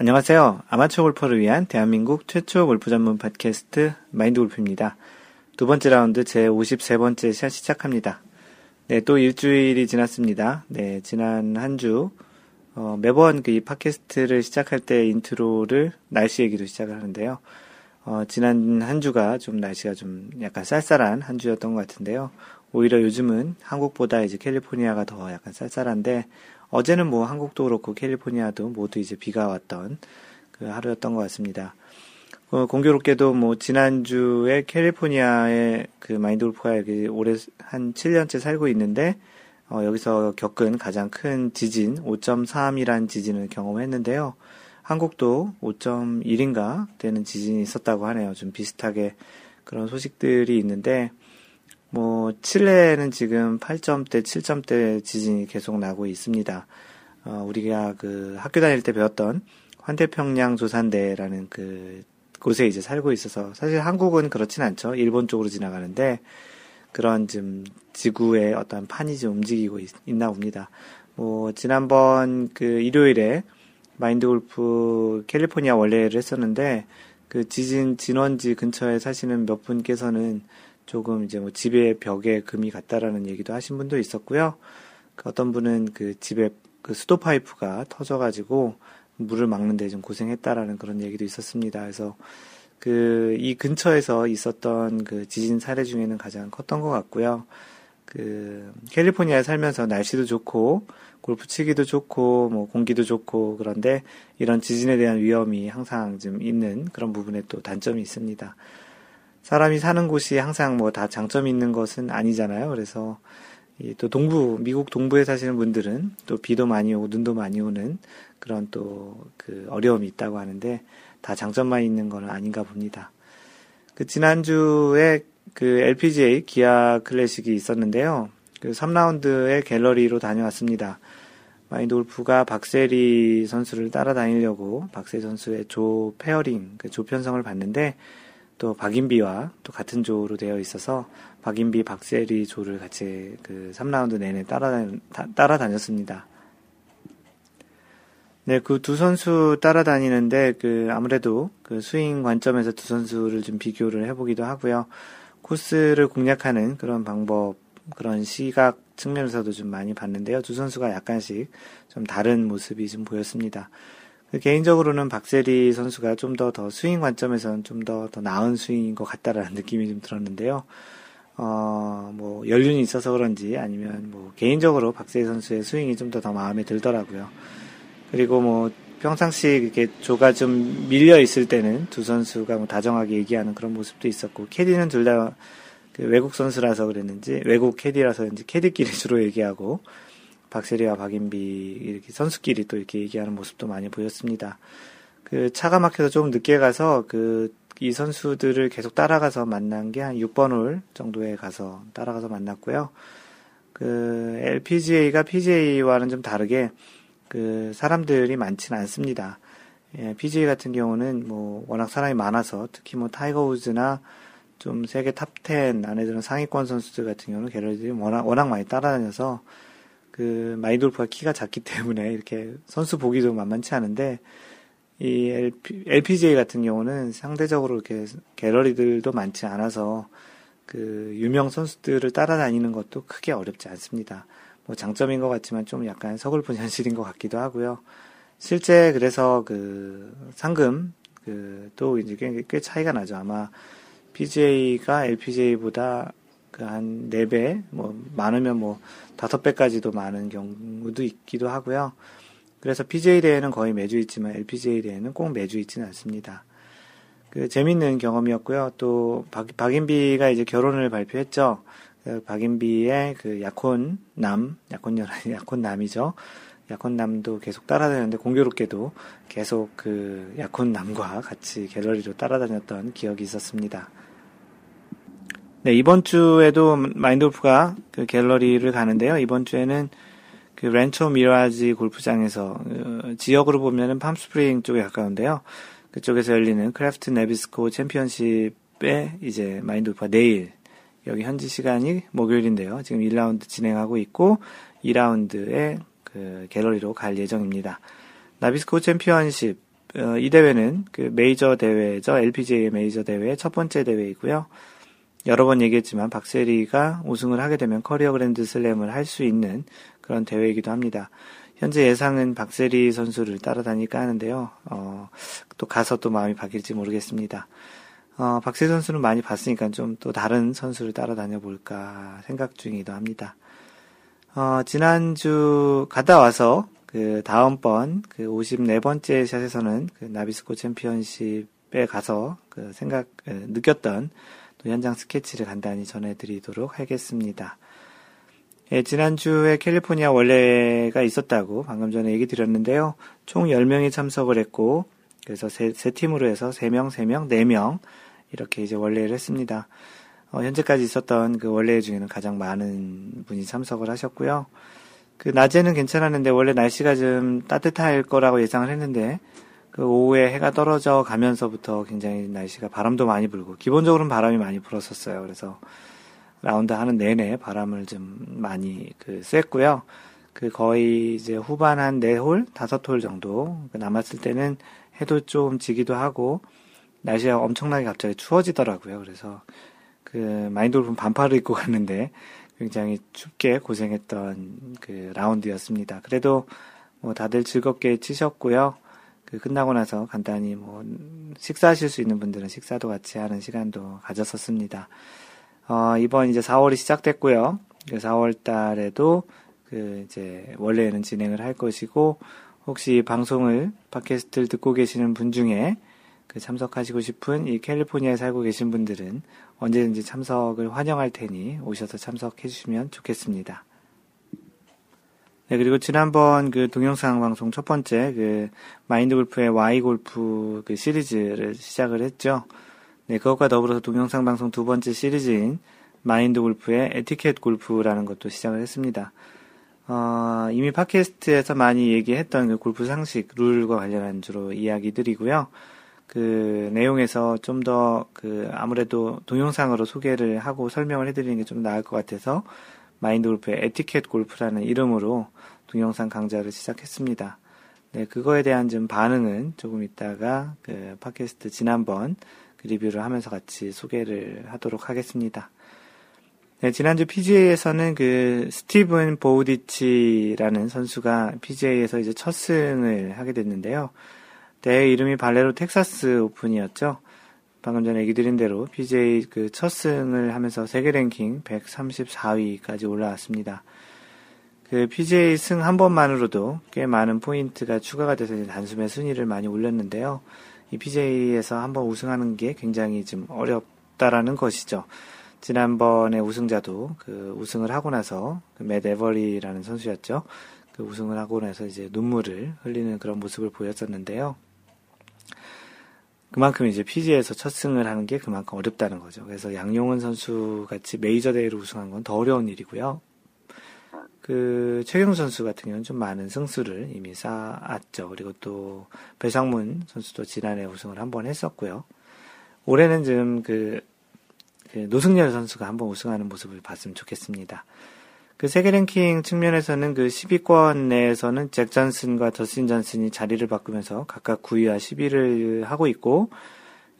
안녕하세요. 아마추어 골퍼를 위한 대한민국 최초 골프 전문 팟캐스트 마인드 골프입니다. 두 번째 라운드 제 53번째 샷 시작합니다. 네, 또 일주일이 지났습니다. 네, 지난 한 주 매번 그 이 팟캐스트를 시작할 때 인트로를 날씨 얘기로 시작을 하는데요. 지난 한 주가 좀 날씨가 좀 약간 쌀쌀한 한 주였던 것 같은데요. 오히려 요즘은 한국보다 이제 캘리포니아가 더 약간 쌀쌀한데 어제는 뭐 한국도 그렇고 캘리포니아도 모두 이제 비가 왔던 그 하루였던 것 같습니다. 공교롭게도 뭐 지난주에 캘리포니아에 그 마인드 골프가 여기 올해 한 7년째 살고 있는데 여기서 겪은 가장 큰 지진 5.3이란 지진을 경험했는데요. 한국도 5.1인가 되는 지진이 있었다고 하네요. 좀 비슷하게 그런 소식들이 있는데 뭐 칠레는 지금 8점대, 7점대 지진이 계속 나고 있습니다. 우리가 그 학교 다닐 때 배웠던 환태평양 조산대라는 그 곳에 이제 살고 있어서 사실 한국은 그렇진 않죠. 일본 쪽으로 지나가는데 그런 좀 지구의 어떤 판이 좀 움직이고 있나 봅니다. 뭐 지난번 그 일요일에 마인드골프 캘리포니아 원래를 했었는데 그 지진 진원지 근처에 사시는 몇 분께서는 조금 이제 뭐 집에 벽에 금이 갔다라는 얘기도 하신 분도 있었고요. 어떤 분은 그 집에 그 수도 파이프가 터져가지고 물을 막는데 좀 고생했다라는 그런 얘기도 있었습니다. 그래서 그 이 근처에서 있었던 그 지진 사례 중에는 가장 컸던 것 같고요. 그 캘리포니아에 살면서 날씨도 좋고 골프 치기도 좋고 뭐 공기도 좋고 그런데 이런 지진에 대한 위험이 항상 좀 있는 그런 부분에 또 단점이 있습니다. 사람이 사는 곳이 항상 뭐 다 장점이 있는 것은 아니잖아요. 그래서 또 동부, 미국 동부에 사시는 분들은 또 비도 많이 오고 눈도 많이 오는 그런 또 그 어려움이 있다고 하는데 다 장점만 있는 건 아닌가 봅니다. 그 지난주에 그 LPGA 기아 클래식이 있었는데요. 그 3라운드에 갤러리로 다녀왔습니다. 마인드 골프가 박세리 선수를 따라다니려고 박세리 선수의 조 페어링, 그 조 편성을 봤는데 또 박인비와 또 같은 조로 되어 있어서 박인비, 박세리 조를 같이 그 3라운드 내내 따라다녔습니다. 네, 그 두 선수 따라다니는데 그 아무래도 그 스윙 관점에서 두 선수를 좀 비교를 해보기도 하고요. 코스를 공략하는 그런 방법, 그런 시각 측면에서도 좀 많이 봤는데요. 두 선수가 약간씩 좀 다른 모습이 좀 보였습니다. 개인적으로는 박세리 선수가 좀 더 스윙 관점에서는 좀 더 나은 스윙인 것 같다라는 느낌이 좀 들었는데요. 뭐 연륜이 있어서 그런지 아니면 뭐 개인적으로 박세리 선수의 스윙이 좀 더 마음에 들더라고요. 그리고 뭐 평상시 이렇게 조가 좀 밀려 있을 때는 두 선수가 뭐 다정하게 얘기하는 그런 모습도 있었고 캐디는 둘 다 그 외국 선수라서 그랬는지 외국 캐디라서인지 캐디끼리 주로 얘기하고. 박세리와 박인비 이렇게 선수끼리 또 이렇게 얘기하는 모습도 많이 보였습니다. 그 차가 막혀서 좀 늦게 가서 그 이 선수들을 계속 따라가서 만난 게 한 6번 홀 정도에 가서 따라가서 만났고요. 그 LPGA가 PGA와는 좀 다르게 그 사람들이 많진 않습니다. 예, PGA 같은 경우는 뭐 워낙 사람이 많아서 특히 뭐 타이거 우즈나 좀 세계 탑10 안에 드는 상위권 선수들 같은 경우는 갤러리들이 워낙 많이 따라다녀서 그 마인드 골프가 키가 작기 때문에 이렇게 선수 보기도 만만치 않은데 이 LPGA 같은 경우는 상대적으로 이렇게 갤러리들도 많지 않아서 그 유명 선수들을 따라다니는 것도 크게 어렵지 않습니다. 뭐 장점인 것 같지만 좀 약간 서글픈 현실인 것 같기도 하고요. 실제 그래서 그 상금 또 이제 꽤 차이가 나죠. 아마 PGA가 LPGA보다 한 4배, 뭐, 많으면 뭐, 5배까지도 많은 경우도 있기도 하고요. 그래서 PGA 대회는 거의 매주 있지만 LPGA 대회는 꼭 매주 있지는 않습니다. 그, 재밌는 경험이었고요. 또, 박인비가 이제 결혼을 발표했죠. 박인비의 그 약혼남이죠. 약혼남도 계속 따라다녔는데 공교롭게도 계속 그 약혼남과 같이 갤러리로 따라다녔던 기억이 있었습니다. 네, 이번 주에도 마인드 골프가 그 갤러리를 가는데요. 이번 주에는 그 렌초 미라지 골프장에서 지역으로 보면은 팜스프링 쪽에 가까운데요. 그쪽에서 열리는 크래프트 네비스코 챔피언십에 이제 마인드 골프가 내일 여기 현지 시간이 목요일인데요. 지금 1라운드 진행하고 있고 2라운드에 그 갤러리로 갈 예정입니다. 나비스코 챔피언십 이 대회는 그 메이저 대회죠. LPGA 메이저 대회의 첫 번째 대회이고요. 여러 번 얘기했지만 박세리가 우승을 하게 되면 커리어 그랜드 슬램을 할 수 있는 그런 대회이기도 합니다. 현재 예상은 박세리 선수를 따라다닐까 하는데요. 또 가서 또 마음이 바뀔지 모르겠습니다. 박세리 선수는 많이 봤으니까 좀 또 다른 선수를 따라다녀 볼까 생각 중이기도 합니다. 지난주 갔다 와서 그 다음번 그 54번째 샷에서는 그 나비스코 챔피언십에 가서 그 느꼈던 또 현장 스케치를 간단히 전해드리도록 하겠습니다. 예, 지난주에 캘리포니아 원래가 있었다고 방금 전에 얘기 드렸는데요. 총 10명이 참석을 했고, 그래서 세 팀으로 해서 3명, 3명, 4명, 이렇게 이제 원래를 했습니다. 현재까지 있었던 그 원래 중에는 가장 많은 분이 참석을 하셨고요. 그 낮에는 괜찮았는데, 원래 날씨가 좀 따뜻할 거라고 예상을 했는데, 그 오후에 해가 떨어져 가면서부터 굉장히 날씨가 바람도 많이 불고, 기본적으로는 바람이 많이 불었었어요. 그래서, 라운드 하는 내내 바람을 좀 많이 쐈고요. 거의 이제 후반 한 4홀, 5홀 정도 남았을 때는 해도 좀 지기도 하고, 날씨가 엄청나게 갑자기 추워지더라고요. 그래서 마인드골프는 반팔을 입고 갔는데 굉장히 춥게 고생했던 라운드였습니다. 그래도 뭐 다들 즐겁게 치셨고요. 끝나고 나서 간단히 뭐 식사하실 수 있는 분들은 식사도 같이 하는 시간도 가졌었습니다. 이번 이제 4월이 시작됐고요. 4월 달에도 이제 원래는 진행을 할 것이고, 혹시 방송을 팟캐스트를 듣고 계시는 분 중에 참석하시고 싶은 이 캘리포니아에 살고 계신 분들은 언제든지 참석을 환영할 테니 오셔서 참석해 주시면 좋겠습니다. 네, 그리고 지난번 동영상 방송 첫 번째 마인드 골프의 Y 골프 시리즈를 시작을 했죠. 네, 그것과 더불어서 동영상 방송 두 번째 시리즈인 마인드 골프의 에티켓 골프라는 것도 시작을 했습니다. 이미 팟캐스트에서 많이 얘기했던 골프 상식, 룰과 관련한 주로 이야기들이고요. 내용에서 좀 더 아무래도 동영상으로 소개를 하고 설명을 해드리는 게 좀 나을 것 같아서 마인드 골프의 에티켓 골프라는 이름으로 동영상 강좌를 시작했습니다. 네, 그거에 대한 좀 반응은 조금 이따가 팟캐스트 지난번 리뷰를 하면서 같이 소개를 하도록 하겠습니다. 네, 지난주 PGA에서는 스티븐 보우디치라는 선수가 PGA에서 이제 첫 승을 하게 됐는데요. 대회 이름이 발레로 텍사스 오픈이었죠. 방금 전에 얘기 드린 대로 PGA 첫 승을 하면서 세계 랭킹 134위까지 올라왔습니다. PGA 승 한 번만으로도 꽤 많은 포인트가 추가가 돼서 단숨에 순위를 많이 올렸는데요. 이 PGA에서 한번 우승하는 게 굉장히 좀 어렵다라는 것이죠. 지난번에 우승자도 우승을 하고 나서 맷 에버리라는 선수였죠. 우승을 하고 나서 이제 눈물을 흘리는 그런 모습을 보였었는데요. 그만큼 이제 PGA에서 첫 승을 하는 게 그만큼 어렵다는 거죠. 그래서 양용은 선수 같이 메이저 대회를 우승한 건 더 어려운 일이고요. 최경우 선수 같은 경우는 좀 많은 승수를 이미 쌓았죠. 그리고 또 배상문 선수도 지난해 우승을 한번 했었고요. 올해는 지금 노승열 선수가 한번 우승하는 모습을 봤으면 좋겠습니다. 세계 랭킹 측면에서는 10위권 내에서는 잭 존슨과 더스틴 존슨이 자리를 바꾸면서 각각 9위와 10위를 하고 있고,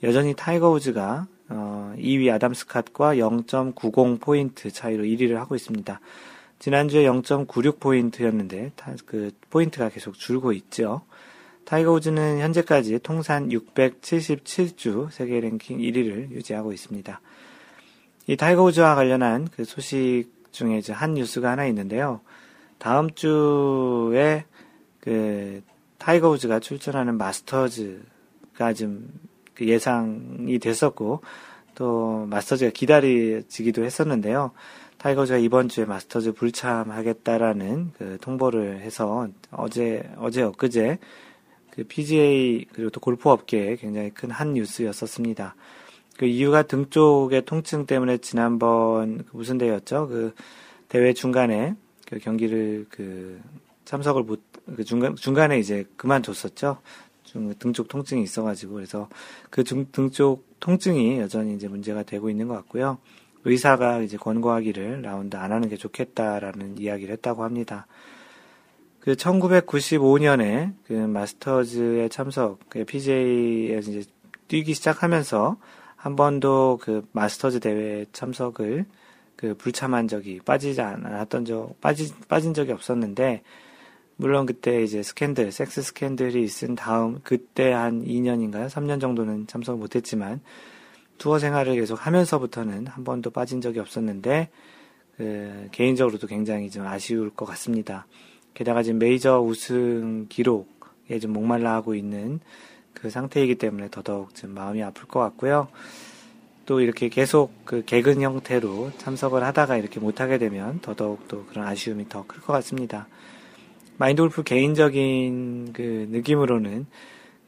여전히 타이거 우즈가 2위 아담 스캇과 0.90 포인트 차이로 1위를 하고 있습니다. 지난주에 0.96포인트였는데, 포인트가 계속 줄고 있죠. 타이거 우즈는 현재까지 통산 677주 세계 랭킹 1위를 유지하고 있습니다. 이 타이거 우즈와 관련한 소식 중에 한 뉴스가 하나 있는데요. 다음 주에 타이거 우즈가 출전하는 마스터즈가 좀 예상이 됐었고, 또 마스터즈가 기다려지기도 했었는데요. 타이거즈가 이번 주에 마스터즈 불참하겠다라는 통보를 해서 엊그제 PGA 그리고 또 골프업계에 굉장히 큰 한 뉴스였었습니다. 이유가 등 쪽의 통증 때문에 지난번 무슨 대회였죠? 대회 중간에 경기를 참석을 못, 중간에 이제 그만뒀었죠. 등 쪽 통증이 있어가지고, 그래서 등 쪽 통증이 여전히 이제 문제가 되고 있는 것 같고요. 의사가 이제 권고하기를 라운드 안 하는 게 좋겠다라는 이야기를 했다고 합니다. 그 1995년에 그 마스터즈에 참석, 그 LPGA에 이제 뛰기 시작하면서 한 번도 그 마스터즈 대회 참석을 그 불참한 적이 빠진 적이 없었는데, 물론 그때 이제 스캔들, 섹스 스캔들이 있은 다음, 그때 한 2년인가요? 3년 정도는 참석을 못했지만, 투어 생활을 계속 하면서부터는 한 번도 빠진 적이 없었는데, 그, 개인적으로도 굉장히 좀 아쉬울 것 같습니다. 게다가 지금 메이저 우승 기록에 좀 목말라 하고 있는 그 상태이기 때문에 더더욱 좀 마음이 아플 것 같고요. 또 이렇게 계속 그 개근 형태로 참석을 하다가 이렇게 못하게 되면 더더욱 또 그런 아쉬움이 더 클 것 같습니다. 마인드 골프 개인적인 그 느낌으로는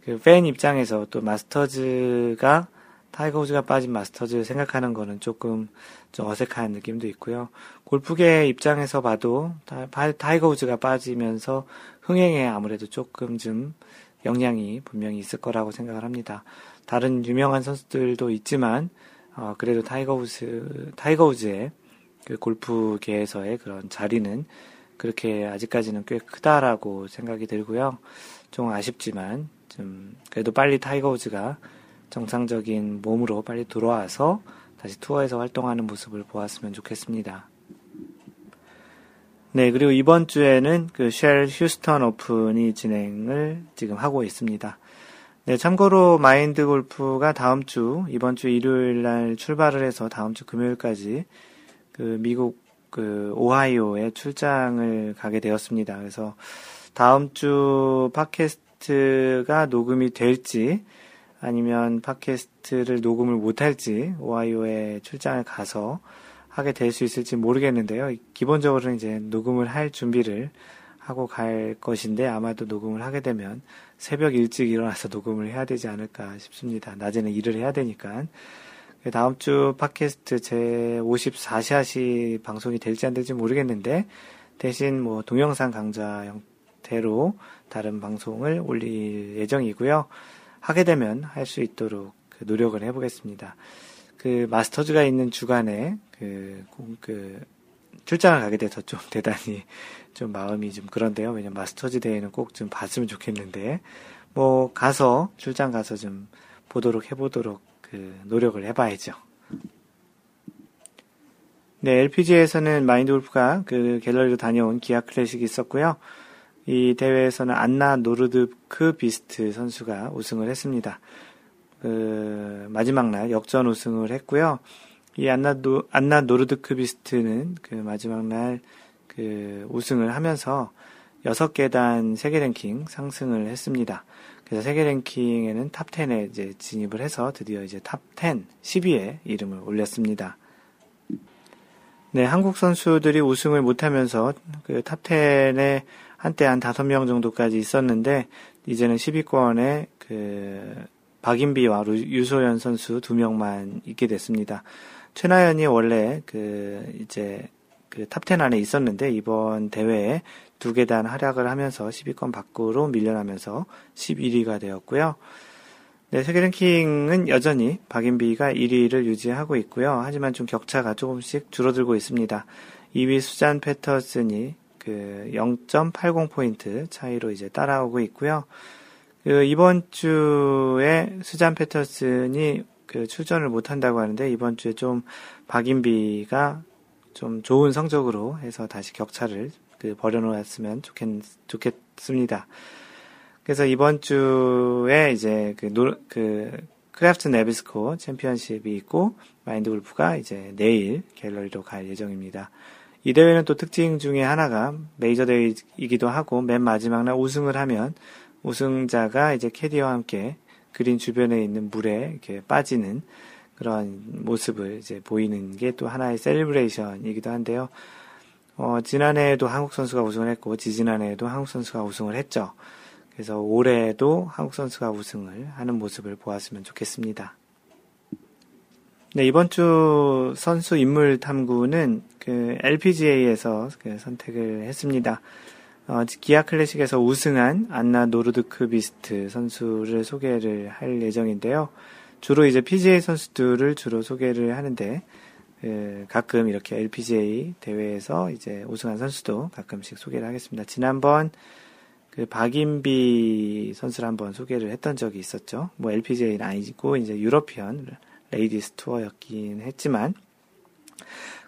그 팬 입장에서 또 마스터즈가, 타이거 우즈가 빠진 마스터즈 생각하는 거는 조금 좀 어색한 느낌도 있고요. 골프계 입장에서 봐도 타이거 우즈가 빠지면서 흥행에 아무래도 조금 좀 영향이 분명히 있을 거라고 생각을 합니다. 다른 유명한 선수들도 있지만, 그래도 타이거 우즈의 그 골프계에서의 그런 자리는 그렇게 아직까지는 꽤 크다라고 생각이 들고요. 좀 아쉽지만, 좀, 그래도 빨리 타이거 우즈가 정상적인 몸으로 빨리 돌아와서 다시 투어에서 활동하는 모습을 보았으면 좋겠습니다. 네, 그리고 이번 주에는 그 쉘 휴스턴 오픈이 진행을 지금 하고 있습니다. 네, 참고로 마인드 골프가 다음 주, 이번 주 일요일 날 출발을 해서 다음 주 금요일까지 그 미국 그 오하이오에 출장을 가게 되었습니다. 그래서 다음 주 팟캐스트가 녹음이 될지, 아니면 팟캐스트를 녹음을 못할지, 오하이오에 출장을 가서 하게 될 수 있을지 모르겠는데요. 기본적으로는 이제 녹음을 할 준비를 하고 갈 것인데, 아마도 녹음을 하게 되면 새벽 일찍 일어나서 녹음을 해야 되지 않을까 싶습니다. 낮에는 일을 해야 되니까. 다음 주 팟캐스트 제 54샷이 방송이 될지 안 될지 모르겠는데, 대신 뭐 동영상 강좌 형태로 다른 방송을 올릴 예정이고요. 하게 되면 할 수 있도록 노력을 해보겠습니다. 그 마스터즈가 있는 주간에 그 출장을 가게 돼서 좀 대단히 좀 마음이 좀 그런데요. 왜냐면 마스터즈 대회는 꼭 좀 봤으면 좋겠는데, 뭐 가서 출장 가서 좀 해보도록 그 노력을 해봐야죠. 네, LPGA에서는 마인드 골프가 그 갤러리로 다녀온 기아 클래식이 있었고요. 이 대회에서는 안나 노르드크비스트 선수가 우승을 했습니다. 그 마지막 날 역전 우승을 했고요. 이 안나 노르드크비스트는 그 마지막 날 그 우승을 하면서 6계단 세계 랭킹 상승을 했습니다. 그래서 세계 랭킹에는 탑 10에 이제 진입을 해서 드디어 이제 탑 10, 10위에 이름을 올렸습니다. 네, 한국 선수들이 우승을 못하면서 그 탑 10에 한때 한 5명 정도까지 있었는데, 이제는 10위권에 그 박인비와 유소연 선수 2명만 있게 됐습니다. 최나연이 원래 그 탑10 안에 있었는데, 이번 대회에 2계단 하락을 하면서 10위권 밖으로 밀려나면서 11위가 되었고요. 네, 세계 랭킹은 여전히 박인비가 1위를 유지하고 있고요. 하지만 좀 격차가 조금씩 줄어들고 있습니다. 2위 수잔 패터슨이 그 0.80포인트 차이로 이제 따라오고 있고요. 그 이번 주에 수잔 패터슨이 그 출전을 못 한다고 하는데, 이번 주에 좀 박인비가 좀 좋은 성적으로 해서 다시 격차를 그 벌여놓았으면 좋겠습니다. 그래서 이번 주에 이제 그 크래프트 네비스코 챔피언십이 있고, 마인드 골프가 이제 내일 갤러리로 갈 예정입니다. 이 대회는 또 특징 중에 하나가 메이저 대회이기도 하고, 맨 마지막 날 우승을 하면 우승자가 이제 캐디와 함께 그린 주변에 있는 물에 이렇게 빠지는 그런 모습을 이제 보이는 게 또 하나의 셀리브레이션이기도 한데요. 지난해에도 한국 선수가 우승을 했고, 지지난해에도 한국 선수가 우승을 했죠. 그래서 올해에도 한국 선수가 우승을 하는 모습을 보았으면 좋겠습니다. 네, 이번 주 선수 인물 탐구는 그 LPGA에서 그 선택을 했습니다. 기아 클래식에서 우승한 안나 노르드크비스트 선수를 소개를 할 예정인데요. 주로 이제 PGA 선수들을 주로 소개를 하는데, 가끔 이렇게 LPGA 대회에서 이제 우승한 선수도 가끔씩 소개를 하겠습니다. 지난번 그 박인비 선수를 한번 소개를 했던 적이 있었죠. 뭐 LPGA는 아니고 이제 유러피언 레이디스 투어였긴 했지만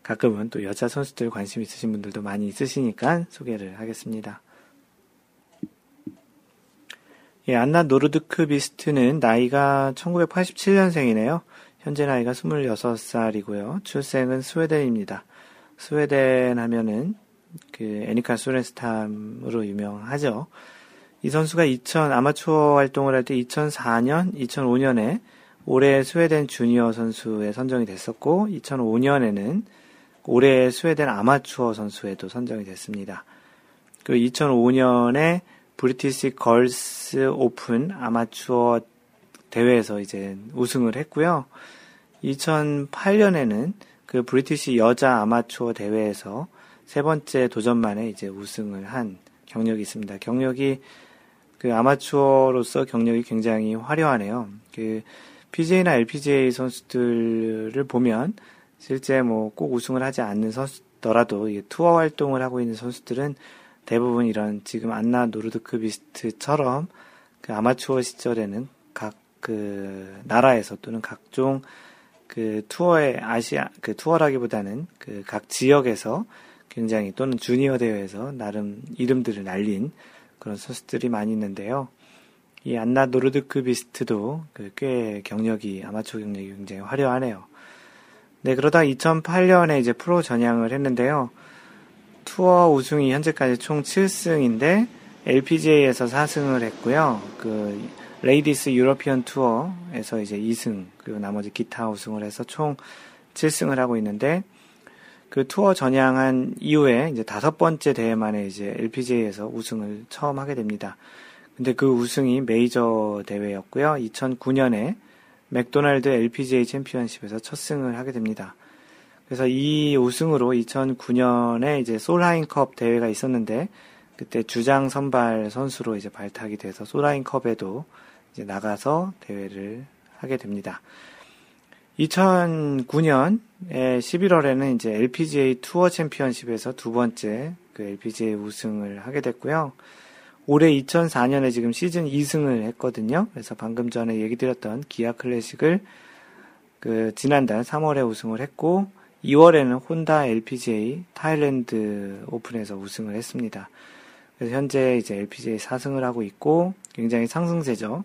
가끔은 또 여자 선수들 관심 있으신 분들도 많이 있으시니까 소개를 하겠습니다. 예, 안나 노르드크비스트는 나이가 1987년생이네요. 현재 나이가 26살이고요. 출생은 스웨덴입니다. 스웨덴 하면은 그 애니카 소렌스탐으로 유명하죠. 이 선수가 아마추어 활동을 할 때 2004년, 2005년에 올해 스웨덴 주니어 선수에 선정이 됐었고 2005년에는 올해 스웨덴 아마추어 선수에도 선정이 됐습니다. 그 2005년에 브리티시 걸스 오픈 아마추어 대회에서 이제 우승을 했고요. 2008년에는 그 브리티시 여자 아마추어 대회에서 세 번째 도전만에 이제 우승을 한 경력이 있습니다. 그 아마추어로서 경력이 굉장히 화려하네요. 그 PGA나 LPGA 선수들을 보면 실제 뭐 꼭 우승을 하지 않는 선수더라도 투어 활동을 하고 있는 선수들은 대부분 이런 지금 안나 노르드크비스트처럼 그 아마추어 시절에는 각 그 나라에서 또는 각종 그 투어의 아시아 그 투어라기보다는 그 각 지역에서 굉장히 또는 주니어 대회에서 나름 이름들을 날린 그런 선수들이 많이 있는데요. 이 안나 노르드크비스트도 꽤 경력이 아마추어 경력이 굉장히 화려하네요. 네, 그러다 2008년에 이제 프로 전향을 했는데요. 투어 우승이 현재까지 총 7승인데 LPGA에서 4승을 했고요. 그 레이디스 유러피언 투어에서 이제 2승 그리고 나머지 기타 우승을 해서 총 7승을 하고 있는데 그 투어 전향한 이후에 이제 5번째 대회만에 이제 LPGA에서 우승을 처음 하게 됩니다. 근데 그 우승이 메이저 대회였고요. 2009년에 맥도날드 LPGA 챔피언십에서 첫 승을 하게 됩니다. 그래서 이 우승으로 2009년에 이제 솔하임 컵 대회가 있었는데 그때 주장 선발 선수로 이제 발탁이 돼서 솔하임 컵에도 이제 나가서 대회를 하게 됩니다. 2009년에 11월에는 이제 LPGA 투어 챔피언십에서 두 번째 그 LPGA 우승을 하게 됐고요. 올해 2004년에 지금 시즌 2승을 했거든요. 그래서 방금 전에 얘기 드렸던 기아 클래식을 그 지난달 3월에 우승을 했고 2월에는 혼다 LPGA 타일랜드 오픈에서 우승을 했습니다. 그래서 현재 이제 LPGA 4승을 하고 있고 굉장히 상승세죠.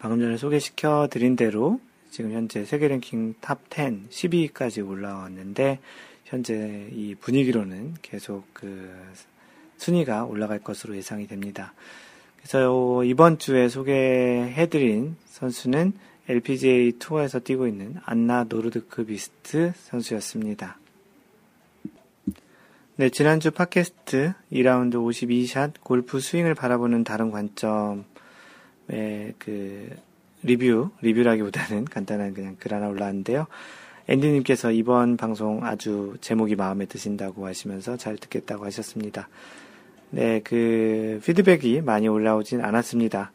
방금 전에 소개시켜 드린 대로 지금 현재 세계 랭킹 탑 10, 10위까지 올라왔는데 현재 이 분위기로는 계속 그 순위가 올라갈 것으로 예상이 됩니다. 그래서 이번 주에 소개해드린 선수는 LPGA 투어에서 뛰고 있는 안나 노르드크비스트 선수였습니다. 네, 지난주 팟캐스트 2라운드 52샷 골프 스윙을 바라보는 다른 관점의 그 리뷰라기보다는 간단한 그냥 글 하나 올라왔는데요. 앤디님께서 이번 방송 아주 제목이 마음에 드신다고 하시면서 잘 듣겠다고 하셨습니다. 네, 그 피드백이 많이 올라오진 않았습니다.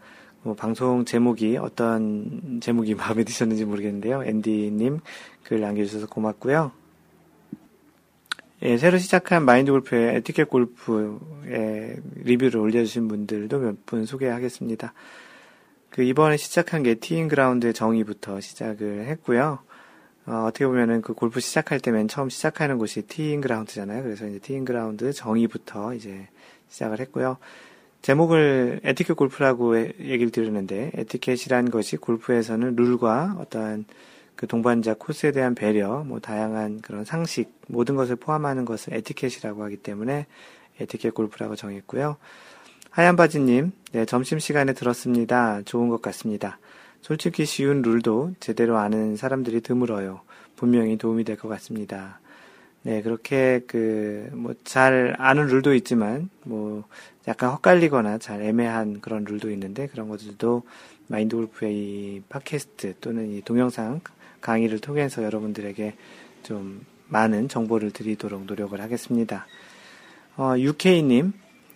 방송 제목이 어떤 제목이 마음에 드셨는지 모르겠는데요. 앤디님 글 남겨주셔서 고맙고요. 예, 새로 시작한 마인드 골프의 에티켓 골프의 리뷰를 올려주신 분들도 몇 분 소개하겠습니다. 그 이번에 시작한 게 티잉 그라운드의 정의부터 시작을 했고요. 어떻게 보면은 그 골프 시작할 때 맨 처음 시작하는 곳이 티잉 그라운드잖아요. 그래서 이제 티잉 그라운드 정의부터 이제 시작을 했고요. 제목을 에티켓 골프라고 얘기를 드렸는데, 에티켓이란 것이 골프에서는 룰과 어떠한 그 동반자 코스에 대한 배려, 뭐 다양한 그런 상식, 모든 것을 포함하는 것을 에티켓이라고 하기 때문에 에티켓 골프라고 정했고요. 하얀바지님, 네, 점심시간에 들었습니다. 좋은 것 같습니다. 솔직히 쉬운 룰도 제대로 아는 사람들이 드물어요. 분명히 도움이 될 것 같습니다. 네, 그렇게 그 뭐 잘 아는 룰도 있지만 뭐 약간 헛갈리거나 잘 애매한 그런 룰도 있는데 그런 것들도 마인드 골프의 이 팟캐스트 또는 이 동영상 강의를 통해서 여러분들에게 좀 많은 정보를 드리도록 노력을 하겠습니다. UK님,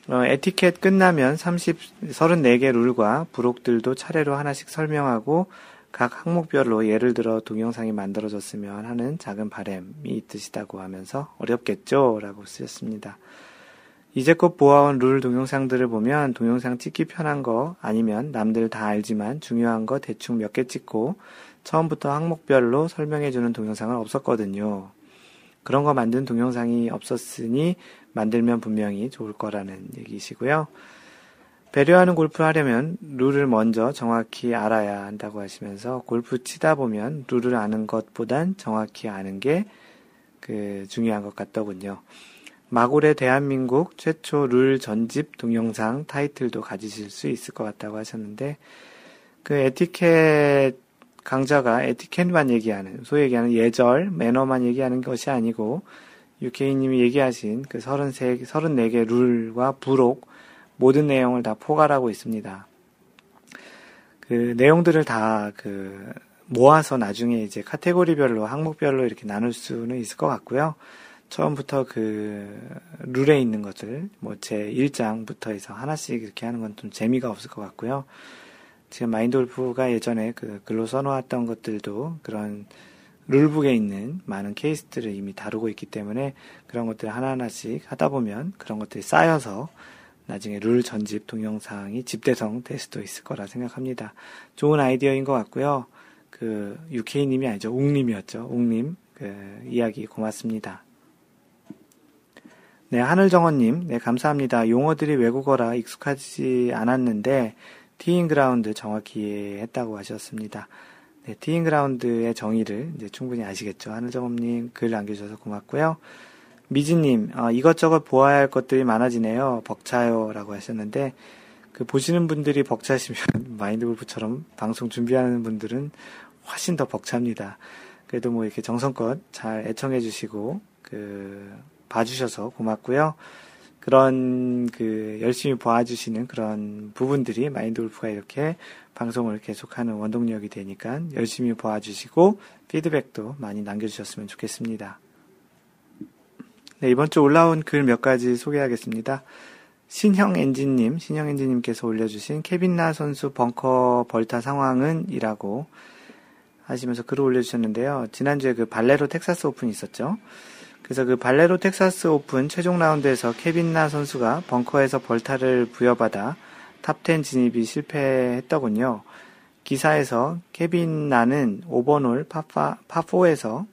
에티켓 끝나면 34개 룰과 부록들도 차례로 하나씩 설명하고 각 항목별로 예를 들어 동영상이 만들어졌으면 하는 작은 바람이 있으시다고 하면서 어렵겠죠? 라고 쓰셨습니다. 이제껏 보아온 룰 동영상들을 보면 동영상 찍기 편한 거 아니면 남들 다 알지만 중요한 거 대충 몇 개 찍고 처음부터 항목별로 설명해주는 동영상은 없었거든요. 그런 거 만든 동영상이 없었으니 만들면 분명히 좋을 거라는 얘기시고요. 배려하는 골프 하려면 룰을 먼저 정확히 알아야 한다고 하시면서 골프 치다 보면 룰을 아는 것보단 정확히 아는 게 중요한 것 같더군요. 마골의 대한민국 최초 룰 전집 동영상 타이틀도 가지실 수 있을 것 같다고 하셨는데 에티켓 강좌가 에티켓만 얘기하는 소위 얘기하는 예절, 매너만 얘기하는 것이 아니고 UK님이 얘기하신 34개 룰과 부록 모든 내용을 다 포괄하고 있습니다. 내용들을 다 모아서 나중에 이제 카테고리별로, 항목별로 이렇게 나눌 수는 있을 것 같고요. 처음부터 룰에 있는 것들, 제 1장부터 해서 하나씩 이렇게 하는 건 좀 재미가 없을 것 같고요. 지금 마인드 골프가 예전에 글로 써놓았던 것들도 그런 룰북에 있는 많은 케이스들을 이미 다루고 있기 때문에 그런 것들 하나하나씩 하다 보면 그런 것들이 쌓여서 나중에 룰 전집 동영상이 집대성 될 수도 있을 거라 생각합니다. 좋은 아이디어인 것 같고요. UK님이 아니죠. 웅님이었죠. 웅님, 이야기 고맙습니다. 네, 하늘정원님, 네, 감사합니다. 용어들이 외국어라 익숙하지 않았는데, 티잉그라운드 정확히 이해했다고 하셨습니다. 네, 티잉그라운드의 정의를 이제 충분히 아시겠죠. 하늘정원님, 글 남겨주셔서 고맙고요. 미지님, 이것저것 보아야 할 것들이 많아지네요. 벅차요. 라고 하셨는데, 보시는 분들이 벅차시면, 마인드 골프처럼 방송 준비하는 분들은 훨씬 더 벅찹니다. 그래도 이렇게 정성껏 잘 애청해주시고, 봐주셔서 고맙고요. 그런, 열심히 봐주시는 그런 부분들이 마인드 골프가 이렇게 방송을 계속하는 원동력이 되니까 열심히 봐주시고, 피드백도 많이 남겨주셨으면 좋겠습니다. 네, 이번 주 올라온 글 몇 가지 소개하겠습니다. 신형 엔진님께서 올려주신 케빈 나 선수 벙커 벌타 상황은? 이라고 하시면서 글을 올려주셨는데요. 지난주에 발레로 텍사스 오픈이 있었죠. 그래서 발레로 텍사스 오픈 최종 라운드에서 케빈 나 선수가 벙커에서 벌타를 부여받아 탑10 진입이 실패했더군요. 기사에서 케빈 나는 5번 홀 파4에서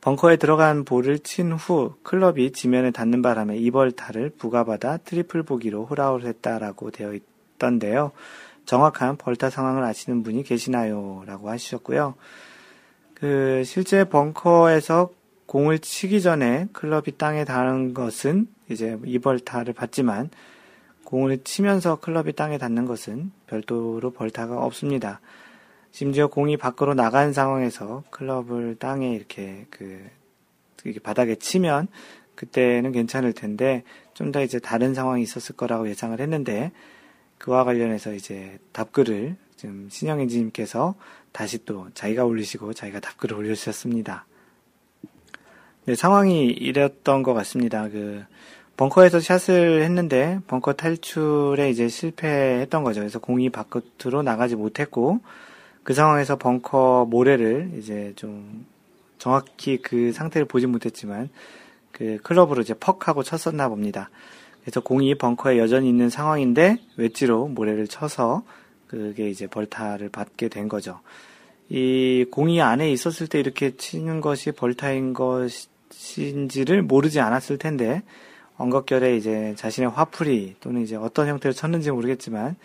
벙커에 들어간 볼을 친 후 클럽이 지면에 닿는 바람에 이 벌타를 부과받아 트리플 보기로 홀아웃했다라고 되어 있던데요. 정확한 벌타 상황을 아시는 분이 계시나요? 라고 하셨고요. 실제 벙커에서 공을 치기 전에 클럽이 땅에 닿는 것은 이제 이 벌타를 받지만 공을 치면서 클럽이 땅에 닿는 것은 별도로 벌타가 없습니다. 심지어 공이 밖으로 나간 상황에서 클럽을 땅에 이렇게 이렇게 바닥에 치면 그때는 괜찮을 텐데 좀 더 이제 다른 상황이 있었을 거라고 예상을 했는데 그와 관련해서 이제 답글을 지금 신영인지님께서 다시 또 자기가 올리시고 자기가 답글을 올려주셨습니다. 네, 상황이 이랬던 것 같습니다. 벙커에서 샷을 했는데 벙커 탈출에 이제 실패했던 거죠. 그래서 공이 밖으로 나가지 못했고 그 상황에서 벙커 모래를 이제 좀 정확히 그 상태를 보진 못했지만 클럽으로 이제 퍽 하고 쳤었나 봅니다. 그래서 공이 벙커에 여전히 있는 상황인데 웨지로 모래를 쳐서 그게 이제 벌타를 받게 된 거죠. 이 공이 안에 있었을 때 이렇게 치는 것이 벌타인 것인지를 모르지 않았을 텐데 엉겁결에 이제 자신의 화풀이 또는 이제 어떤 형태로 쳤는지 모르겠지만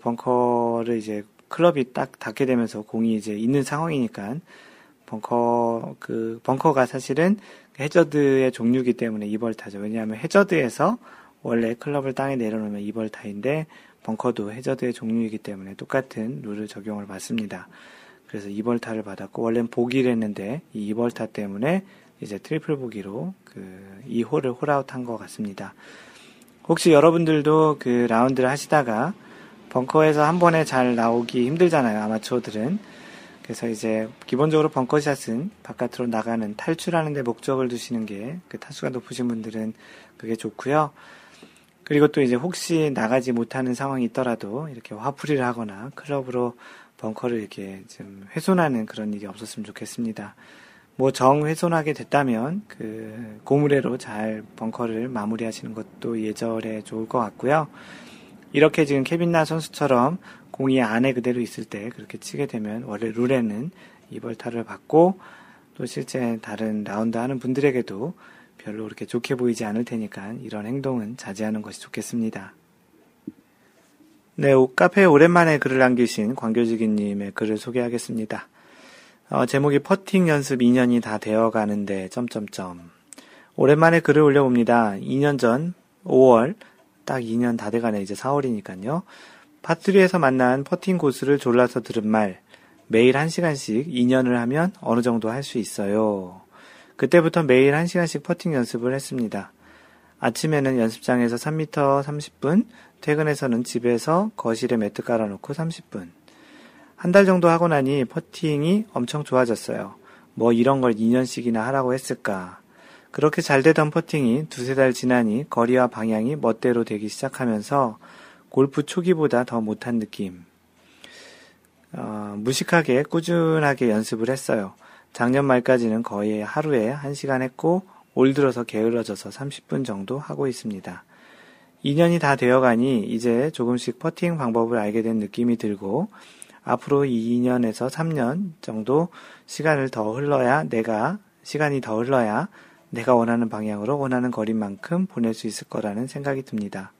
벙커를 이제 클럽이 딱 닿게 되면서 공이 이제 있는 상황이니까 벙커가 사실은 해저드의 종류이기 때문에 이벌타죠. 왜냐하면 해저드에서 원래 클럽을 땅에 내려놓으면 이벌타인데 벙커도 해저드의 종류이기 때문에 똑같은 룰을 적용을 받습니다. 그래서 이벌타를 받았고 원래는 보기를 했는데 이 이벌타 때문에 이제 트리플 보기로 이 홀을 홀아웃한 것 같습니다. 혹시 여러분들도 라운드를 하시다가 벙커에서 한 번에 잘 나오기 힘들잖아요, 아마추어들은. 그래서 이제 기본적으로 벙커샷은 바깥으로 나가는 탈출하는 데 목적을 두시는 게 타수가 높으신 분들은 그게 좋고요. 그리고 또 이제 혹시 나가지 못하는 상황이 있더라도 이렇게 화풀이를 하거나 클럽으로 벙커를 이렇게 좀 훼손하는 그런 일이 없었으면 좋겠습니다. 뭐 정 훼손하게 됐다면 그 고무래로 잘 벙커를 마무리하시는 것도 예절에 좋을 것 같고요. 이렇게 지금 케빈나 선수처럼 공이 안에 그대로 있을 때 그렇게 치게 되면 원래 룰에는 이벌타를 받고 또 실제 다른 라운드 하는 분들에게도 별로 그렇게 좋게 보이지 않을 테니까 이런 행동은 자제하는 것이 좋겠습니다. 네, 카페에 오랜만에 글을 남기신 광교지기님의 글을 소개하겠습니다. 제목이 퍼팅 연습 2년이 다 되어가는데... 오랜만에 글을 올려봅니다. 2년 전 5월, 딱 2년 다 돼가네. 이제 4월이니까요. 파3에서 만난 퍼팅 고수를 졸라서 들은 말, 매일 1시간씩 2년을 하면 어느 정도 할 수 있어요. 그때부터 매일 1시간씩 퍼팅 연습을 했습니다. 아침에는 연습장에서 3m 30분, 퇴근해서는 집에서 거실에 매트 깔아놓고 30분. 한 달 정도 하고 나니 퍼팅이 엄청 좋아졌어요. 뭐 이런 걸 2년씩이나 하라고 했을까. 그렇게 잘 되던 퍼팅이 두세 달 지나니 거리와 방향이 멋대로 되기 시작하면서 골프 초기보다 더 못한 느낌. 무식하게 꾸준하게 연습을 했어요. 작년 말까지는 거의 하루에 1시간 했고 올 들어서 게을러져서 30분 정도 하고 있습니다. 2년이 다 되어가니 이제 조금씩 퍼팅 방법을 알게 된 느낌이 들고 앞으로 2년에서 3년 정도 시간이 더 흘러야 내가 원하는 방향으로 원하는 거리만큼 보낼 수 있을 거라는 생각이 듭니다.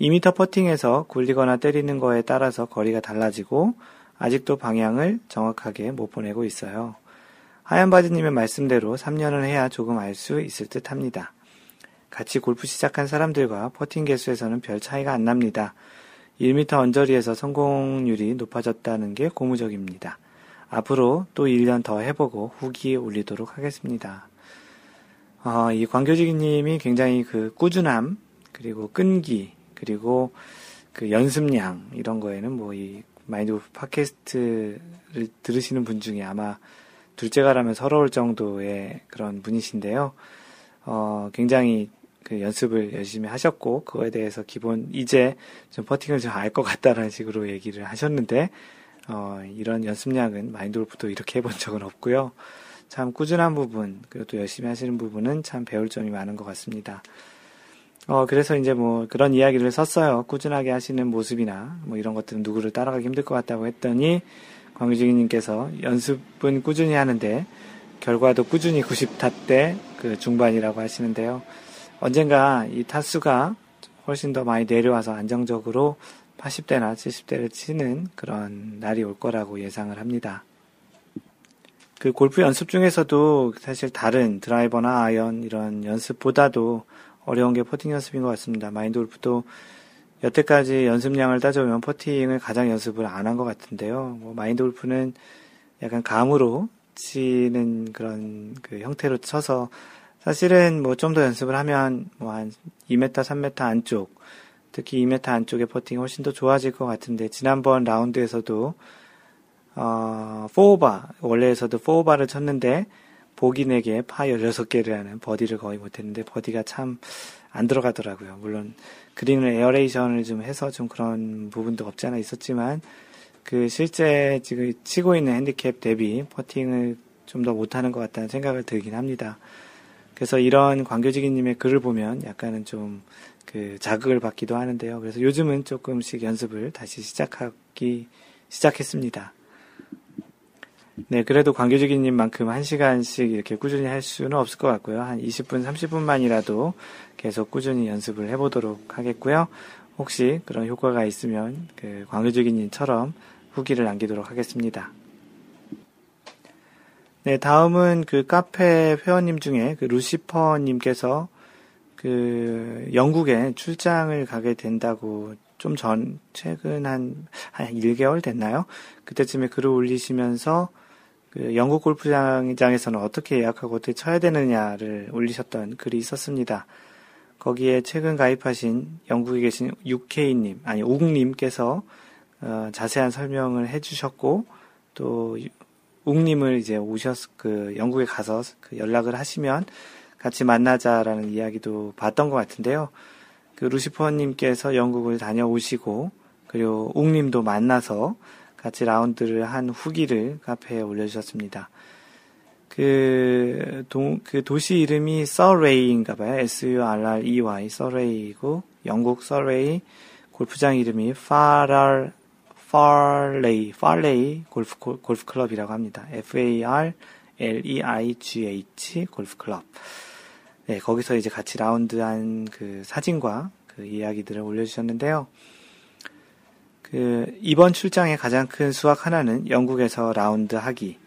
2m 퍼팅에서 굴리거나 때리는 거에 따라서 거리가 달라지고 아직도 방향을 정확하게 못 보내고 있어요. 하얀바지님의 말씀대로 3년을 해야 조금 알 수 있을 듯 합니다. 같이 골프 시작한 사람들과 퍼팅 개수에서는 별 차이가 안 납니다. 1m 언저리에서 성공률이 높아졌다는 게 고무적입니다. 앞으로 또 1년 더 해보고 후기 올리도록 하겠습니다. 이 광교지기님이 굉장히 그 꾸준함, 그리고 끈기, 그리고 그 연습량, 이런 거에는 뭐 이 마인드 골프 팟캐스트를 들으시는 분 중에 아마 둘째가라면 서러울 정도의 그런 분이신데요. 굉장히 그 연습을 열심히 하셨고, 그거에 대해서 이제 좀 퍼팅을 좀 알 것 같다라는 식으로 얘기를 하셨는데, 이런 연습량은 마인드 골프도 이렇게 해본 적은 없고요. 참 꾸준한 부분, 그리고 또 열심히 하시는 부분은 참 배울 점이 많은 것 같습니다. 그래서 이제 뭐 그런 이야기를 썼어요. 꾸준하게 하시는 모습이나 뭐 이런 것들은 누구를 따라가기 힘들 것 같다고 했더니, 광규지기님께서 연습은 꾸준히 하는데 결과도 꾸준히 90타 때 그 중반이라고 하시는데요. 언젠가 이 타수가 훨씬 더 많이 내려와서 안정적으로 80대나 70대를 치는 그런 날이 올 거라고 예상을 합니다. 그 골프 연습 중에서도 사실 다른 드라이버나 아이언 이런 연습보다도 어려운 게 퍼팅 연습인 것 같습니다. 마인드 골프도 여태까지 연습량을 따져보면 퍼팅을 가장 연습을 안 한 것 같은데요. 뭐 마인드 골프는 약간 감으로 치는 그런 그 형태로 쳐서 사실은 뭐 좀 더 연습을 하면 뭐 한 2m, 3m 안쪽, 특히 2m 안쪽의 퍼팅이 훨씬 더 좋아질 것 같은데, 지난번 라운드에서도 4오바, 원래에서도 4오바를 쳤는데 보기 4개, 파 16개를 하는 버디를 거의 못했는데 버디가 참 안 들어가더라고요. 물론 그린을 에어레이션을 좀 해서 좀 그런 부분도 없지 않아 있었지만, 그 실제 지금 치고 있는 핸디캡 대비 퍼팅을 좀 더 못하는 것 같다는 생각을 들긴 합니다. 그래서 이런 광교지기님의 글을 보면 약간은 좀 그 자극을 받기도 하는데요. 그래서 요즘은 조금씩 연습을 다시 시작했습니다. 네, 그래도 광교지기님만큼 1시간씩 이렇게 꾸준히 할 수는 없을 것 같고요. 한 20분, 30분만이라도 계속 꾸준히 연습을 해보도록 하겠고요. 혹시 그런 효과가 있으면 그 광교지기님처럼 후기를 남기도록 하겠습니다. 네, 다음은 그 카페 회원님 중에 그 루시퍼님께서 그 영국에 출장을 가게 된다고 최근 한 1개월 됐나요? 그때쯤에 글을 올리시면서 그 영국 골프장에서는 어떻게 예약하고 어떻게 쳐야 되느냐를 올리셨던 글이 있었습니다. 거기에 최근 가입하신 영국에 계신 우국님께서 자세한 설명을 해주셨고, 또 웅님을 이제 영국에 가서 그 연락을 하시면 같이 만나자라는 이야기도 봤던 것 같은데요. 그 루시퍼님께서 영국을 다녀오시고 그리고 웅님도 만나서 같이 라운드를 한 후기를 카페에 올려주셨습니다. 그 도시 이름이 서레이인가봐요. Surrey 서레이이고 영국 서레이 골프장 이름이 Farleigh 골프클럽이라고 합니다. Farleigh 골프클럽. 네, 거기서 이제 같이 라운드한 그 사진과 그 이야기들을 올려주셨는데요. 그 이번 출장의 가장 큰 수확 하나는 영국에서 라운드하기.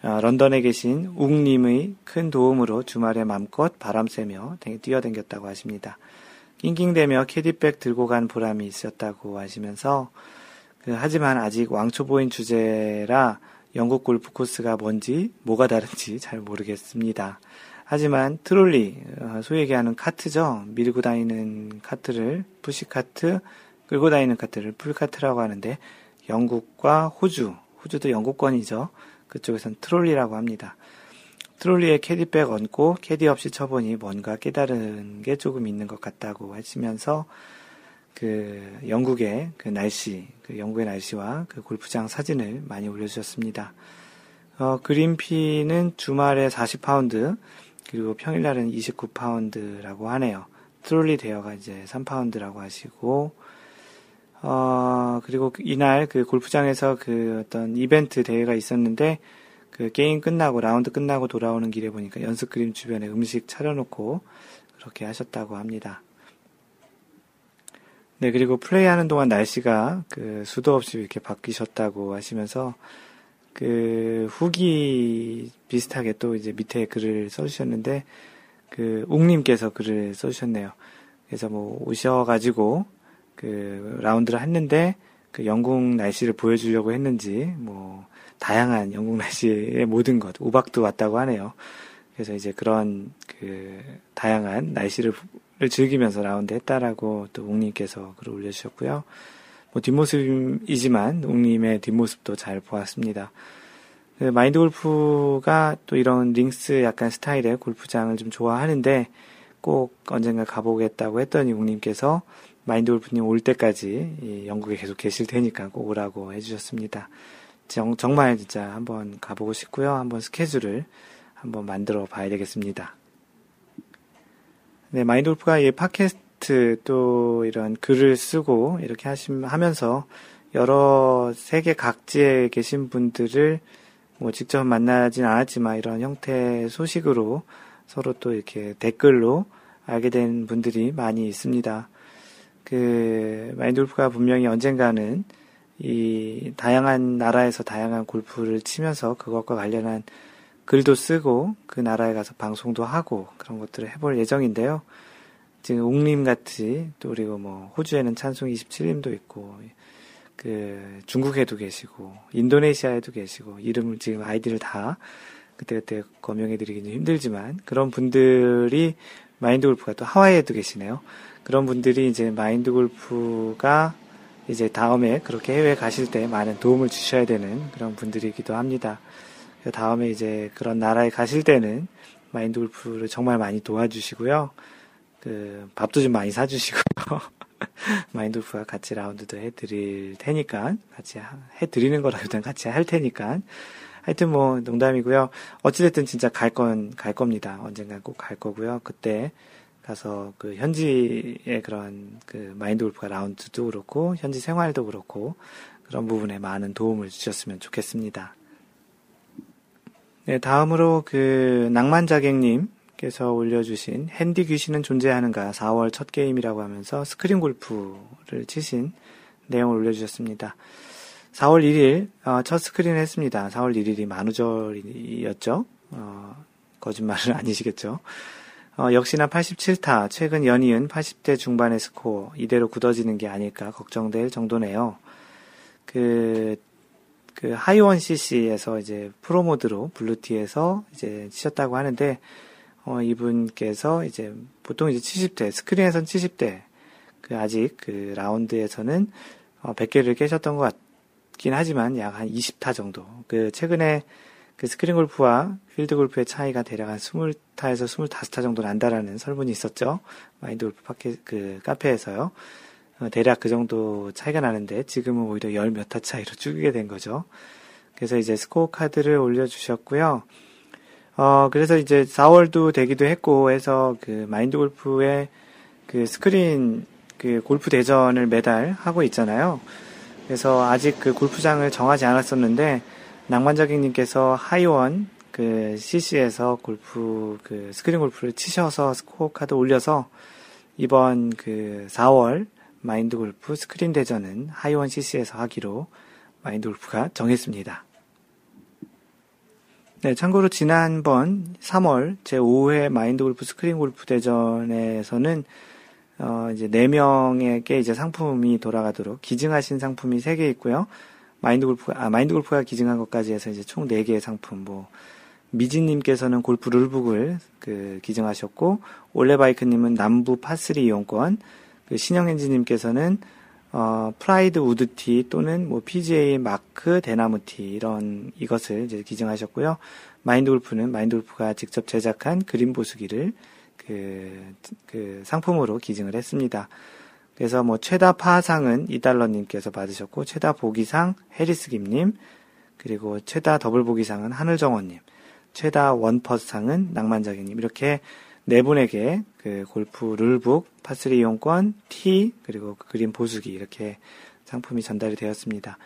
런던에 계신 웅님의 큰 도움으로 주말에 맘껏 바람 쐬며 뛰어댕겼다고 하십니다. 낑낑대며 캐디백 들고 간 보람이 있었다고 하시면서 하지만 아직 왕초보인 주제라 영국 골프 코스가 뭔지 뭐가 다른지 잘 모르겠습니다. 하지만 트롤리, 소위 얘기하는 카트죠. 밀고 다니는 카트를 푸시카트, 끌고 다니는 카트를 풀카트라고 하는데 영국과 호주도 영국권이죠. 그쪽에선 트롤리라고 합니다. 트롤리에 캐디백 얹고 캐디 없이 쳐보니 뭔가 깨달은 게 조금 있는 것 같다고 하시면서 그 영국의 그 날씨, 그 영국의 날씨와 그 골프장 사진을 많이 올려주셨습니다. 그린피는 주말에 40파운드, 그리고 평일날은 29파운드라고 하네요. 트롤리 대여가 이제 3파운드라고 하시고, 그리고 이날 그 골프장에서 그 어떤 이벤트 대회가 있었는데, 그 게임 끝나고, 라운드 끝나고 돌아오는 길에 보니까 연습 그림 주변에 음식 차려놓고 그렇게 하셨다고 합니다. 네, 그리고 플레이하는 동안 날씨가 그 수도 없이 이렇게 바뀌셨다고 하시면서, 그 후기 비슷하게 또 이제 밑에 글을 써주셨는데 그 웅님께서 글을 써주셨네요. 그래서 뭐 오셔가지고 그 라운드를 했는데 그 영국 날씨를 보여주려고 했는지 뭐 다양한 영국 날씨의 모든 것 우박도 왔다고 하네요. 그래서 이제 그런 그 다양한 날씨를 즐기면서 라운드 했다라고 또 웅님께서 글을 올려주셨고요. 뒷모습이지만 웅님의 뒷모습도 잘 보았습니다. 마인드 골프가 또 이런 링스 약간 스타일의 골프장을 좀 좋아하는데 꼭 언젠가 가보겠다고 했더니 웅님께서 마인드 골프님 올 때까지 영국에 계속 계실 테니까 꼭 오라고 해주셨습니다. 정말 진짜 한번 가보고 싶고요. 한번 스케줄을 한번 만들어 봐야 되겠습니다. 네, 마인드 골프가 팟캐스트 또 이런 글을 쓰고 이렇게 하면서 여러 세계 각지에 계신 분들을 뭐 직접 만나진 않았지만 이런 형태의 소식으로 서로 또 이렇게 댓글로 알게 된 분들이 많이 있습니다. 그 마인드골프가 분명히 언젠가는 이 다양한 나라에서 다양한 골프를 치면서 그것과 관련한 글도 쓰고 그 나라에 가서 방송도 하고 그런 것들을 해볼 예정인데요. 지금 옥림같이 또 그리고 뭐 호주에는 찬송 27님도 있고 그 중국에도 계시고 인도네시아에도 계시고 이름을 지금 아이디를 다 그때그때 거명해드리기는 힘들지만 그런 분들이 마인드골프가 또 하와이에도 계시네요. 그런 분들이 이제 마인드골프가 이제 다음에 그렇게 해외 가실 때 많은 도움을 주셔야 되는 그런 분들이기도 합니다. 다음에 이제 그런 나라에 가실 때는 마인드골프를 정말 많이 도와주시고요. 그 밥도 좀 많이 사주시고요. 마인드골프가 같이 라운드도 해드릴 테니까 같이 해드리는 거라기보단 같이 할 테니까 하여튼 뭐 농담이고요. 어찌됐든 진짜 갈 겁니다. 언젠간 꼭 갈 거고요. 그때 가서 그 현지의 그런 그 마인드골프가 라운드도 그렇고 현지 생활도 그렇고 그런 부분에 많은 도움을 주셨으면 좋겠습니다. 네, 다음으로 그 낭만자객님 께서 올려주신 핸디 귀신은 존재하는가 4월 첫 게임이라고 하면서 스크린 골프를 치신 내용을 올려주셨습니다. 4월 1일 첫 스크린을 했습니다. 4월 1일이 만우절이었죠. 거짓말은 아니시겠죠. 역시나 87타 최근 연이은 80대 중반의 스코어 이대로 굳어지는 게 아닐까 걱정될 정도네요. 그 하이원 CC에서 이제 프로모드로 블루티에서 이제 치셨다고 하는데 이분께서 이제 보통 이제 70대, 스크린에선 70대, 아직 그 라운드에서는 100개를 깨셨던 것 같긴 하지만 약 한 20타 정도. 최근에 그 스크린 골프와 필드 골프의 차이가 대략 한 20타에서 25타 정도 난다라는 설문이 있었죠. 마인드 골프 카페에서요. 대략 그 정도 차이가 나는데 지금은 오히려 10몇 타 차이로 줄이게 된 거죠. 그래서 이제 스코어 카드를 올려주셨고요. 그래서 이제 4월도 되기도 했고 해서 그 마인드 골프의 그 스크린 그 골프 대전을 매달 하고 있잖아요. 그래서 아직 그 골프장을 정하지 않았었는데 낭만자객님께서 하이원 그 CC에서 골프 그 스크린 골프를 치셔서 스코어 카드 올려서 이번 그 4월 마인드 골프 스크린 대전은 하이원 CC에서 하기로 마인드 골프가 정했습니다. 네, 참고로 지난번 3월 제5회 마인드 골프 스크린 골프 대전에서는 이제 4명에게 이제 상품이 돌아가도록 기증하신 상품이 3개 있고요. 마인드 골프가 기증한 것까지 해서 이제 총 4개의 상품, 미진님께서는 골프 룰북을 그 기증하셨고, 올레바이크님은 남부 파3 이용권, 그 신영엔지님께서는 프라이드 우드티 또는 PGA 마크 대나무티 이런 이것을 이제 기증하셨고요. 마인드 골프는 마인드 골프가 직접 제작한 그린 보수기를 그 상품으로 기증을 했습니다. 그래서 최다 파상은 $2님께서 받으셨고, 최다 보기상 해리스김님, 그리고 최다 더블 보기상은 하늘정원님, 최다 원퍼상은 낭만자객님, 이렇게 4분에게 그 골프 룰북, 파3 이용권, 티, 그리고 그린 보수기 이렇게 상품이 전달이 되었습니다.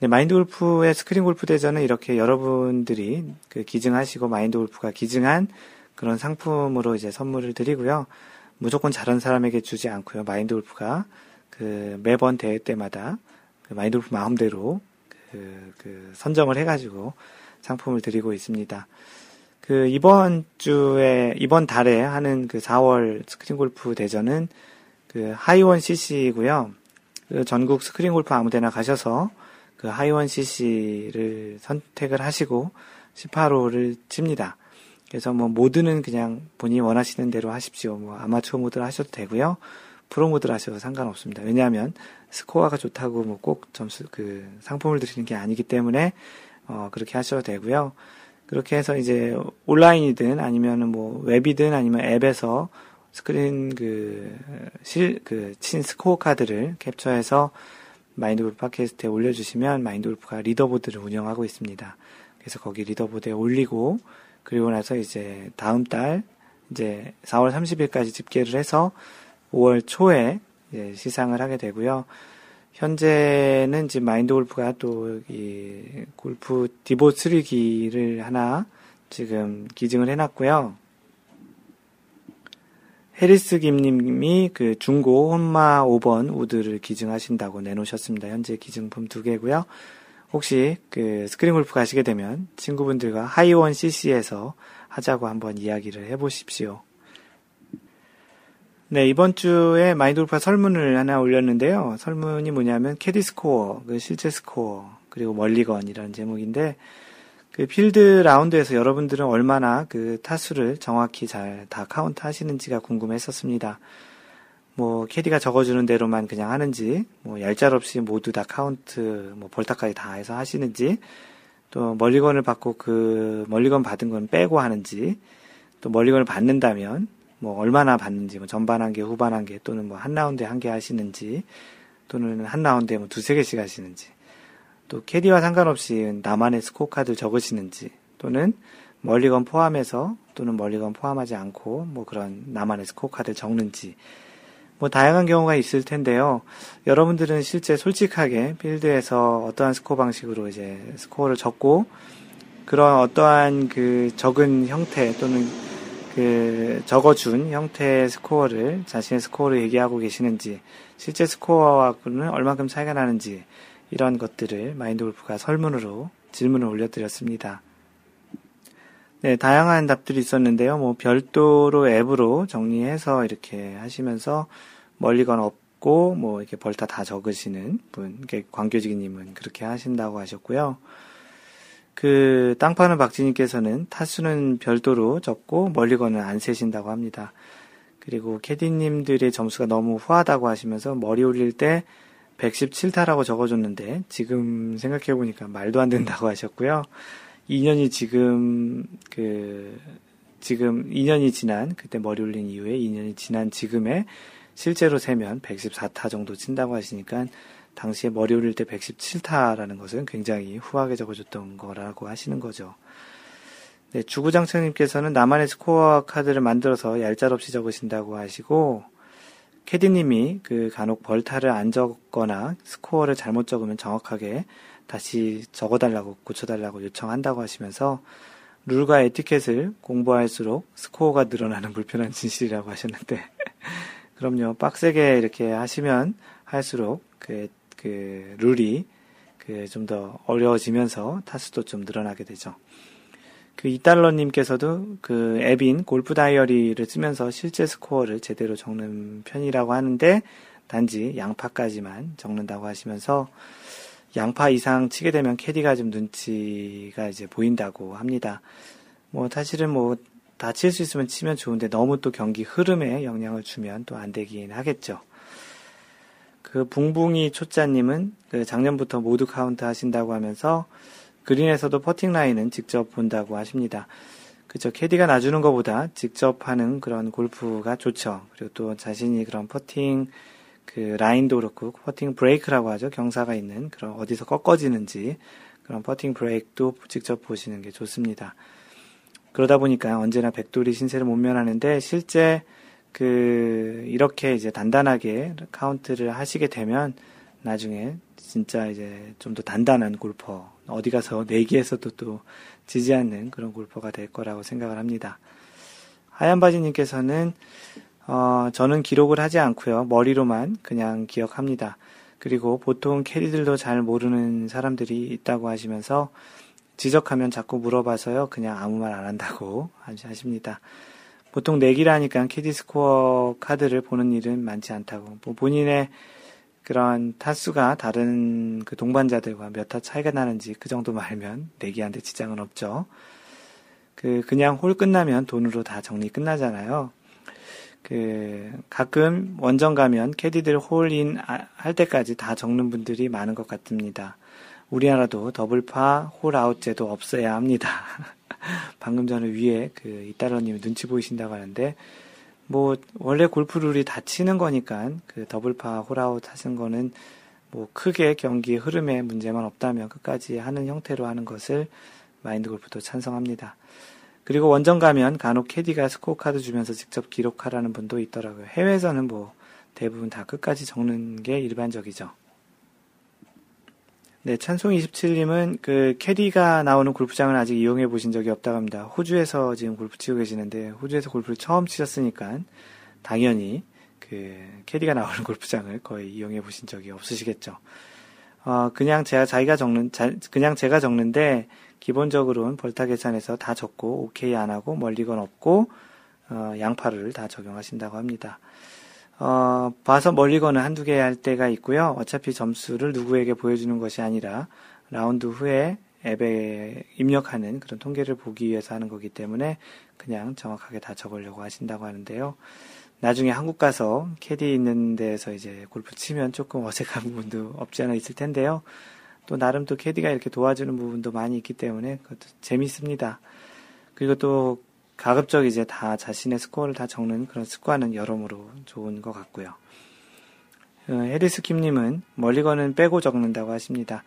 네, 마인드 골프의 스크린 골프 대전은 이렇게 여러분들이 그 기증하시고 마인드 골프가 기증한 그런 상품으로 이제 선물을 드리고요. 무조건 잘한 사람에게 주지 않고요. 마인드 골프가 그 매번 대회 때마다 그 마인드 골프 마음대로 그 선정을 해가지고 상품을 드리고 있습니다. 그 이번 달에 하는 그 4월 스크린 골프 대전은 그 하이원 CC고요. 그 전국 스크린 골프 아무데나 가셔서 그 하이원 CC를 선택을 하시고 18홀을 칩니다. 그래서 모드는 그냥 본인이 원하시는 대로 하십시오. 아마추어 모드를 하셔도 되고요. 프로 모드를 하셔도 상관없습니다. 왜냐하면 스코어가 좋다고 꼭 점수 상품을 드리는 게 아니기 때문에 그렇게 하셔도 되고요. 그렇게 해서 이제 온라인이든 아니면은 웹이든 아니면 앱에서 스크린 친 스코어 카드를 캡처해서 마인드 골프 팟캐스트에 올려주시면 마인드 골프가 리더보드를 운영하고 있습니다. 그래서 거기 리더보드에 올리고 그리고 나서 이제 다음 달 이제 4월 30일까지 집계를 해서 5월 초에 이제 시상을 하게 되고요. 현재는 지금 마인드 골프가 또 이 골프 디보쓰리기를 하나 지금 기증을 해놨고요. 해리스 김님이 그 중고 혼마 5번 우드를 기증하신다고 내놓으셨습니다. 현재 기증품 2개고요. 혹시 그 스크린 골프 가시게 되면 친구분들과 하이원 CC에서 하자고 한번 이야기를 해보십시오. 네, 이번 주에 마인드 골프가 설문을 하나 올렸는데요. 설문이 뭐냐면 캐디 스코어, 그 실제 스코어, 그리고 멀리건이라는 제목인데 그 필드 라운드에서 여러분들은 얼마나 그 타수를 정확히 잘 다 카운트 하시는지가 궁금했었습니다. 캐디가 적어주는 대로만 그냥 하는지, 얄짤없이 모두 다 카운트, 벌타까지 다 해서 하시는지, 또 멀리건을 받고 멀리건 받은 건 빼고 하는지, 또 멀리건을 받는다면, 얼마나 받는지, 전반 한 개, 후반 한 개, 또는 한 라운드에 한 개 하시는지, 또는 한 라운드에 2-3개씩 하시는지, 또 캐디와 상관없이 나만의 스코어 카드를 적으시는지, 또는 멀리건 포함해서, 또는 멀리건 포함하지 않고, 그런 나만의 스코어 카드를 적는지, 다양한 경우가 있을 텐데요. 여러분들은 실제 솔직하게 필드에서 어떠한 스코어 방식으로 이제 스코어를 적고, 그런 어떠한 적은 형태 또는 적어준 형태의 스코어를 자신의 스코어로 얘기하고 계시는지, 실제 스코어와는 얼만큼 차이가 나는지, 이런 것들을 마인드 골프가 설문으로 질문을 올려드렸습니다. 네, 다양한 답들이 있었는데요. 별도로 앱으로 정리해서 이렇게 하시면서 멀리건 없고, 이렇게 벌타 다 적으시는 분, 광교지기님은 그렇게 하신다고 하셨고요. 땅파는 박진님께서는 타수는 별도로 적고, 멀리건은 안 세신다고 합니다. 그리고 캐디님들의 점수가 너무 후하다고 하시면서 머리 올릴 때 117타라고 적어줬는데, 지금 생각해보니까 말도 안 된다고 하셨고요. 지금 2년이 지난, 그때 머리 올린 이후에 2년이 지난 지금에 실제로 세면 114타 정도 친다고 하시니까 당시에 머리 올릴 때 117타라는 것은 굉장히 후하게 적어줬던 거라고 하시는 거죠. 네, 주구장창님께서는 나만의 스코어 카드를 만들어서 얄짤없이 적으신다고 하시고, 캐디님이 그 간혹 벌타를 안 적거나 스코어를 잘못 적으면 정확하게 다시 적어달라고, 고쳐달라고 요청한다고 하시면서 룰과 에티켓을 공부할수록 스코어가 늘어나는 불편한 진실이라고 하셨는데 그럼요, 빡세게 이렇게 하시면 할수록 룰이 좀 더 어려워지면서 타수도 좀 늘어나게 되죠. 그 이달러님께서도 그 앱인 골프 다이어리를 쓰면서 실제 스코어를 제대로 적는 편이라고 하는데 단지 양파까지만 적는다고 하시면서 양파 이상 치게 되면 캐디가 좀 눈치가 이제 보인다고 합니다. 뭐 사실은 뭐 다 칠 수 있으면 치면 좋은데 너무 또 경기 흐름에 영향을 주면 또 안 되긴 하겠죠. 그 붕붕이 초짜님은 그 작년부터 모두 카운트 하신다고 하면서 그린에서도 퍼팅 라인은 직접 본다고 하십니다. 그쵸. 캐디가 놔주는 것보다 직접 하는 그런 골프가 좋죠. 그리고 또 자신이 그런 퍼팅 그 라인도 그렇고 퍼팅 브레이크라고 하죠. 경사가 있는 그런 어디서 꺾어지는지 그런 퍼팅 브레이크도 직접 보시는 게 좋습니다. 그러다 보니까 언제나 백돌이 신세를 못 면하는데 실제 그 이렇게 이제 단단하게 카운트를 하시게 되면 나중에 진짜 이제 좀 더 단단한 골퍼, 어디 가서 내기에서도 또 지지 않는 그런 골퍼가 될 거라고 생각을 합니다. 하얀바지님께서는 저는 기록을 하지 않고요. 머리로만 그냥 기억합니다. 그리고 보통 캐디들도 잘 모르는 사람들이 있다고 하시면서 지적하면 자꾸 물어봐서요. 그냥 아무 말 안 한다고 하십니다. 보통 내기를 하니까 캐디 스코어 카드를 보는 일은 많지 않다고. 뭐 본인의 그런 타수가 다른 그 동반자들과 몇 타 차이가 나는지 그 정도만 알면 내기한테 지장은 없죠. 그냥 홀 끝나면 돈으로 다 정리 끝나잖아요. 가끔 원정 가면 캐디들 홀인 할 때까지 다 적는 분들이 많은 것 같습니다. 우리나라도 더블파 홀아웃제도 없어야 합니다. 방금 전에 위에 이따러님이 눈치 보이신다고 하는데 뭐 원래 골프 룰이 다 치는 거니까 더블파 홀아웃 하신 거는 뭐 크게 경기 흐름에 문제만 없다면 끝까지 하는 형태로 하는 것을 마인드 골프도 찬성합니다. 그리고 원정 가면 간혹 캐디가 스코어 카드 주면서 직접 기록하라는 분도 있더라고요. 해외에서는 뭐 대부분 다 끝까지 적는 게 일반적이죠. 네, 찬송27님은 캐디가 나오는 골프장을 아직 이용해 보신 적이 없다고 합니다. 호주에서 지금 골프 치고 계시는데, 호주에서 골프를 처음 치셨으니까, 당연히, 캐디가 나오는 골프장을 거의 이용해 보신 적이 없으시겠죠. 그냥 제가 적는데, 기본적으로는 벌타 계산해서 다 적고, 오케이 안 하고, 멀리건 없고, 양파를 다 적용하신다고 합니다. 봐서 멀리거는 한두 개 할 때가 있고요. 어차피 점수를 누구에게 보여주는 것이 아니라 라운드 후에 앱에 입력하는 그런 통계를 보기 위해서 하는 거기 때문에 그냥 정확하게 다 적으려고 하신다고 하는데요. 나중에 한국 가서 캐디 있는 데에서 이제 골프 치면 조금 어색한 부분도 없지 않아 있을 텐데요. 또 나름 또 캐디가 이렇게 도와주는 부분도 많이 있기 때문에 그것도 재밌습니다. 그리고 또 가급적 이제 다 자신의 스코어를 다 적는 그런 습관은 여러모로 좋은 것 같고요. 해리스킴님은 멀리건은 빼고 적는다고 하십니다.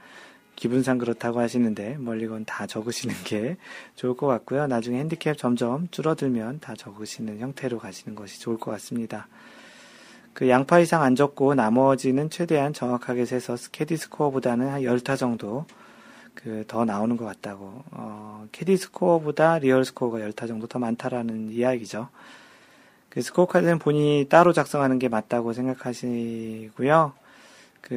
기분상 그렇다고 하시는데 멀리건 다 적으시는 게 좋을 것 같고요. 나중에 핸디캡 점점 줄어들면 다 적으시는 형태로 가시는 것이 좋을 것 같습니다. 양파 이상 안 적고 나머지는 최대한 정확하게 세서 캐디 스코어보다는 한 10타 정도 더 나오는 것 같다고. 캐디 스코어보다 리얼 스코어가 10타 정도 더 많다라는 이야기죠. 스코어 카드는 본인이 따로 작성하는 게 맞다고 생각하시고요.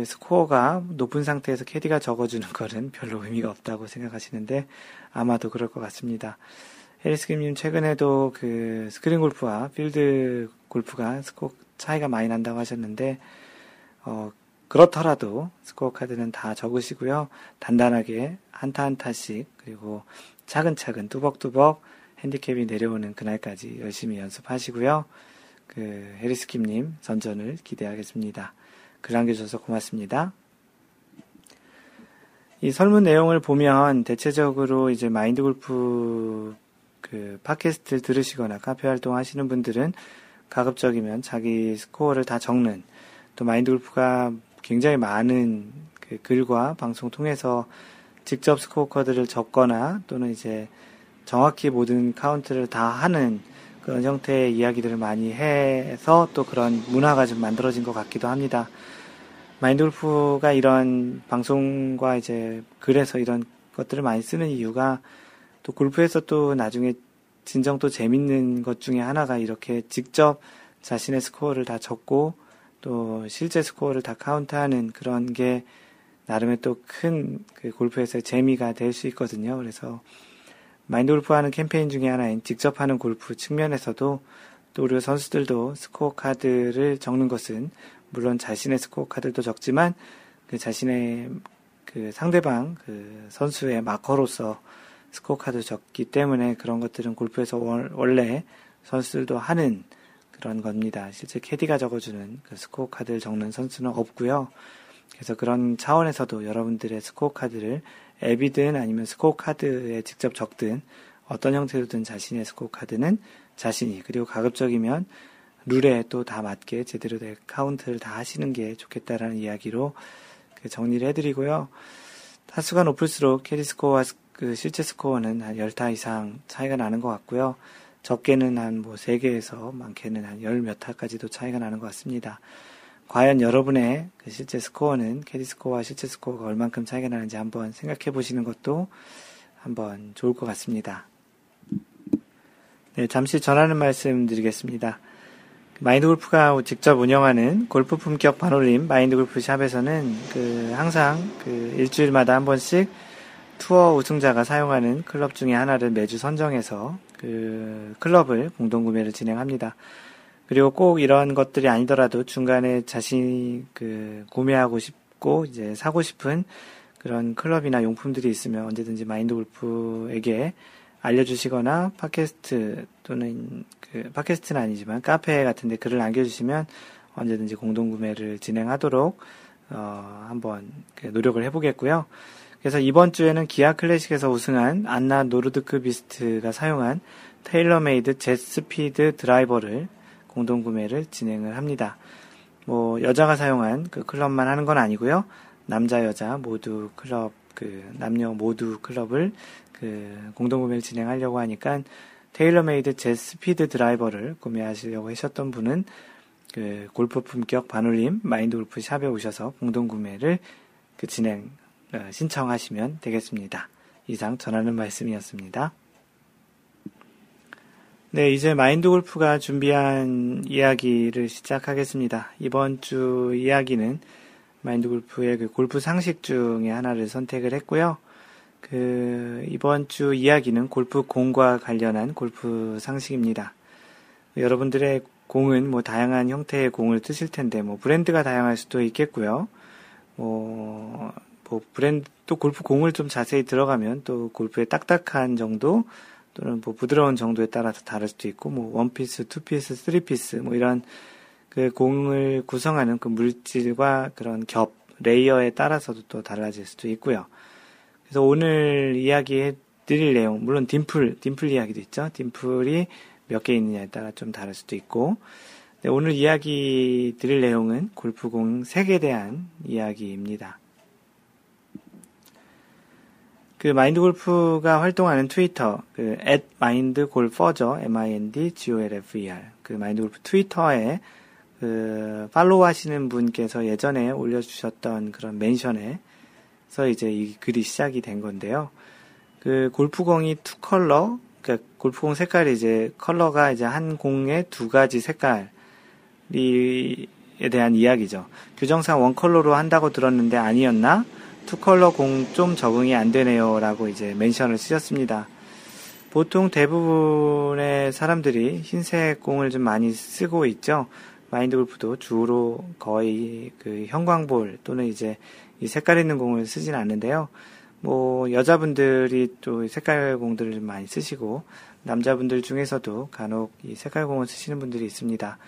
스코어가 높은 상태에서 캐디가 적어주는 거는 별로 의미가 없다고 생각하시는데 아마도 그럴 것 같습니다. 해리스킴님 최근에도 스크린 골프와 필드 골프가 스코어 차이가 많이 난다고 하셨는데, 그렇더라도 스코어 카드는 다 적으시고요. 단단하게 한타 한타씩 그리고 차근차근 뚜벅뚜벅 핸디캡이 내려오는 그날까지 열심히 연습하시고요. 해리스킴님 선전을 기대하겠습니다. 글 남겨주셔서 고맙습니다. 이 설문 내용을 보면 대체적으로 이제 마인드 골프 그 팟캐스트를 들으시거나 카페 활동하시는 분들은 가급적이면 자기 스코어를 다 적는, 또 마인드 골프가 굉장히 많은 그 글과 방송 통해서 직접 스코어 카드를 적거나 또는 이제 정확히 모든 카운트를 다 하는 그런 형태의 이야기들을 많이 해서 또 그런 문화가 좀 만들어진 것 같기도 합니다. 마인드 골프가 이런 방송과 이제 글에서 이런 것들을 많이 쓰는 이유가 또 골프에서 또 나중에 진정 또 재밌는 것 중에 하나가 이렇게 직접 자신의 스코어를 다 적고 또 실제 스코어를 다 카운트하는 그런 게 나름의 또 큰 그 골프에서의 재미가 될 수 있거든요. 그래서 마인드 골프 하는 캠페인 중에 하나인 직접 하는 골프 측면에서도 또 우리 선수들도 스코어 카드를 적는 것은 물론 자신의 스코어 카드도 적지만 그 자신의 그 상대방 그 선수의 마커로서 스코어 카드 적기 때문에 그런 것들은 골프에서 원래 선수들도 하는 그런 겁니다. 실제 캐디가 적어주는 그 스코어 카드를 적는 선수는 없고요. 그래서 그런 차원에서도 여러분들의 스코어 카드를 앱이든 아니면 스코어 카드에 직접 적든 어떤 형태로든 자신의 스코어 카드는 자신이, 그리고 가급적이면 룰에 또 다 맞게 제대로 된 카운트를 다 하시는 게 좋겠다라는 이야기로 정리를 해드리고요. 타수가 높을수록 캐디 스코어와 그 실제 스코어는 한 10타 이상 차이가 나는 것 같고요. 적게는 한 뭐 3개에서 많게는 한 10몇 타까지도 차이가 나는 것 같습니다. 과연 여러분의 그 실제 스코어는 캐디 스코어와 실제 스코어가 얼만큼 차이가 나는지 한번 생각해 보시는 것도 한번 좋을 것 같습니다. 네, 잠시 전하는 말씀 드리겠습니다. 마인드 골프가 직접 운영하는 골프 품격 반올림 마인드 골프 샵에서는 그 항상 그 일주일마다 한 번씩 투어 우승자가 사용하는 클럽 중에 하나를 매주 선정해서 그 클럽을 공동 구매를 진행합니다. 그리고 꼭 이런 것들이 아니더라도 중간에 자신이 그 구매하고 싶고 이제 사고 싶은 그런 클럽이나 용품들이 있으면 언제든지 마인드 골프에게 알려주시거나 팟캐스트 또는 그 팟캐스트는 아니지만 카페 같은 데 글을 남겨주시면 언제든지 공동 구매를 진행하도록 한번 노력을 해보겠고요. 그래서 이번 주에는 기아 클래식에서 우승한 안나 노르드크비스트가 사용한 테일러 메이드 젯스피드 드라이버를 공동 구매를 진행을 합니다. 뭐 여자가 사용한 그 클럽만 하는 건 아니고요. 남자 여자 모두 클럽 그 남녀 모두 클럽을 그 공동 구매를 진행하려고 하니까 테일러메이드 젯스피드 드라이버를 구매하시려고 하셨던 분은 그 골프 품격 반올림 마인드 골프 샵에 오셔서 공동 구매를 그 진행 신청하시면 되겠습니다. 이상 전하는 말씀이었습니다. 네, 이제 마인드 골프가 준비한 이야기를 시작하겠습니다. 이번 주 이야기는 마인드 골프의 그 골프 상식 중에 하나를 선택을 했고요. 그 이번 주 이야기는 골프 공과 관련한 골프 상식입니다. 여러분들의 공은 뭐 다양한 형태의 공을 뜨실 텐데 뭐 브랜드가 다양할 수도 있겠고요. 뭐 브랜드 또 골프 공을 좀 자세히 들어가면 또 골프의 딱딱한 정도 또는 뭐 부드러운 정도에 따라서 다를 수도 있고, 뭐 원피스, 투피스, 쓰리피스, 뭐 이런 그 공을 구성하는 그 물질과 그런 겹, 레이어에 따라서도 또 달라질 수도 있고요. 그래서 오늘 이야기해 드릴 내용, 물론 딤플 이야기도 있죠. 딤플이 몇 개 있느냐에 따라 좀 다를 수도 있고. 네, 오늘 이야기 드릴 내용은 골프공 색에 대한 이야기입니다. 그 마인드 골프가 활동하는 트위터, 그 @mindgolfer죠. MINDGOLFER. 그 마인드 골프 트위터에 그 팔로우 하시는 분께서 예전에 올려 주셨던 그런 멘션에서 이제 이 글이 시작이 된 건데요. 그 골프공이 투 컬러, 그러니까 골프공 색깔이 이제 컬러가 이제 한 공의 두 가지 색깔에 대한 이야기죠. 규정상 원 컬러로 한다고 들었는데 아니었나? 투컬러 공 좀 적응이 안 되네요 라고 이제 멘션을 쓰셨습니다. 보통 대부분의 사람들이 흰색 공을 좀 많이 쓰고 있죠. 마인드 골프도 주로 거의 그 형광볼 또는 이제 이 색깔 있는 공을 쓰진 않는데요. 뭐 여자분들이 또 색깔 공들을 많이 쓰시고 남자분들 중에서도 간혹 이 색깔 공을 쓰시는 분들이 있습니다.